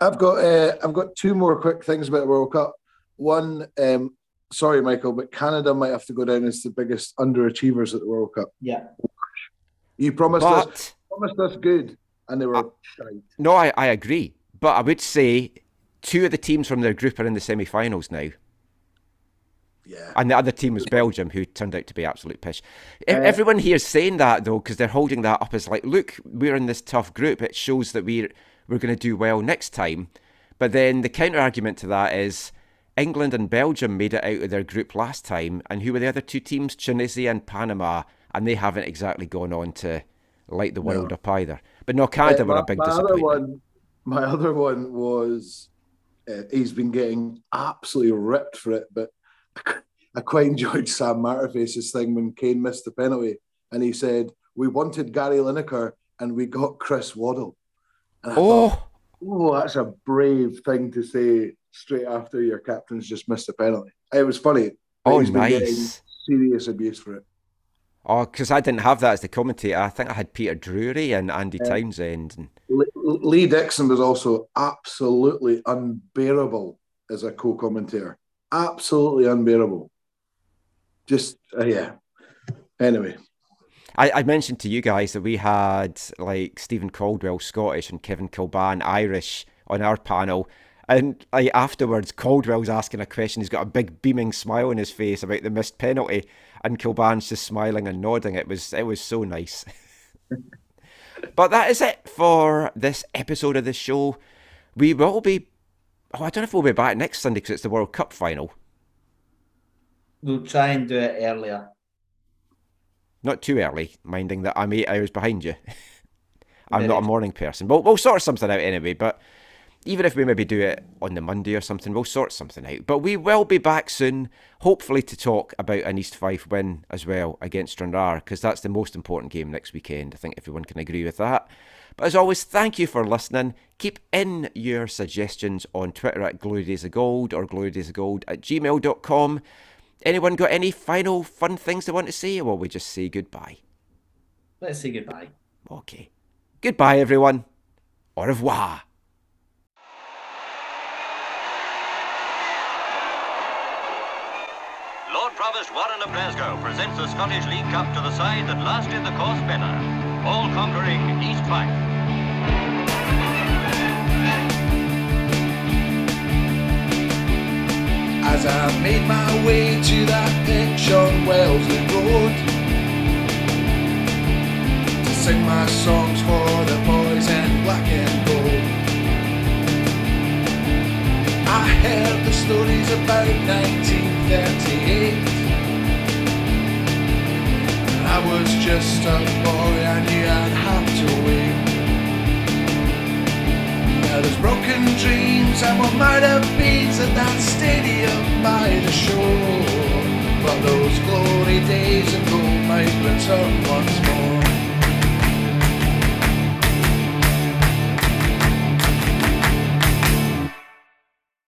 I've got 2 more quick things about the World Cup. One, sorry, Michael, but Canada might have to go down as the biggest underachievers at the World Cup. Yeah, you promised us good, and they were shite. No, I agree, but I would say 2 of the teams from their group are in the semi-finals now. Yeah. And the other team was Belgium, who turned out to be absolute pish. Everyone here is saying that, though, because they're holding that up as like, look, we're in this tough group. It shows that we're going to do well next time. But then the counter-argument to that is England and Belgium made it out of their group last time. And who were the other 2 teams? Tunisia and Panama. And they haven't exactly gone on to light the world up either. But no, Cardiff were a big disappointment. My other one was, he's been getting absolutely ripped for it, but I quite enjoyed Sam Matterface's thing when Kane missed the penalty and he said, "We wanted Gary Lineker and we got Chris Waddle." And I thought, that's a brave thing to say straight after your captain's just missed a penalty. It was funny. He's been getting serious abuse for it. Oh, because I didn't have that as the commentator. I think I had Peter Drury and Andy Townsend. And Lee Dixon was also absolutely unbearable as a co-commentator. Absolutely unbearable. Just, Anyway. I mentioned to you guys that we had, like, Stephen Caldwell Scottish and Kevin Kilbane Irish on our panel. And afterwards, Caldwell's asking a question. He's got a big beaming smile on his face about the missed penalty, and Kilbane's just smiling and nodding. It was so nice. But that is it for this episode of the show. We will be... I don't know if we'll be back next Sunday because it's the World Cup final. We'll try and do it earlier. Not too early, minding that I'm 8 hours behind you. I'm not a morning person. We'll sort something out anyway, but... even if we maybe do it on the Monday or something, we'll sort something out. But we will be back soon, hopefully to talk about an East Fife win as well against Stranraer, because that's the most important game next weekend. I think everyone can agree with that. But as always, thank you for listening. Keep in your suggestions on Twitter at GloryDaysOfGold or glorydaysofgold@gmail.com. Anyone got any final fun things they want to say, or will we just say goodbye? Let's say goodbye. Okay. Goodbye, everyone. Au revoir. Provost Warren of Glasgow presents the Scottish League Cup to the side that lasted the course better. All-conquering East Fife. As I made my way to that pitch on Wellesley Road, to sing my songs for the boys in black and gold, I heard the stories about 1938. And I was just a boy, I knew I'd have to wait. Now there's broken dreams and what might have been at that stadium by the shore, but those glory days of gold might return once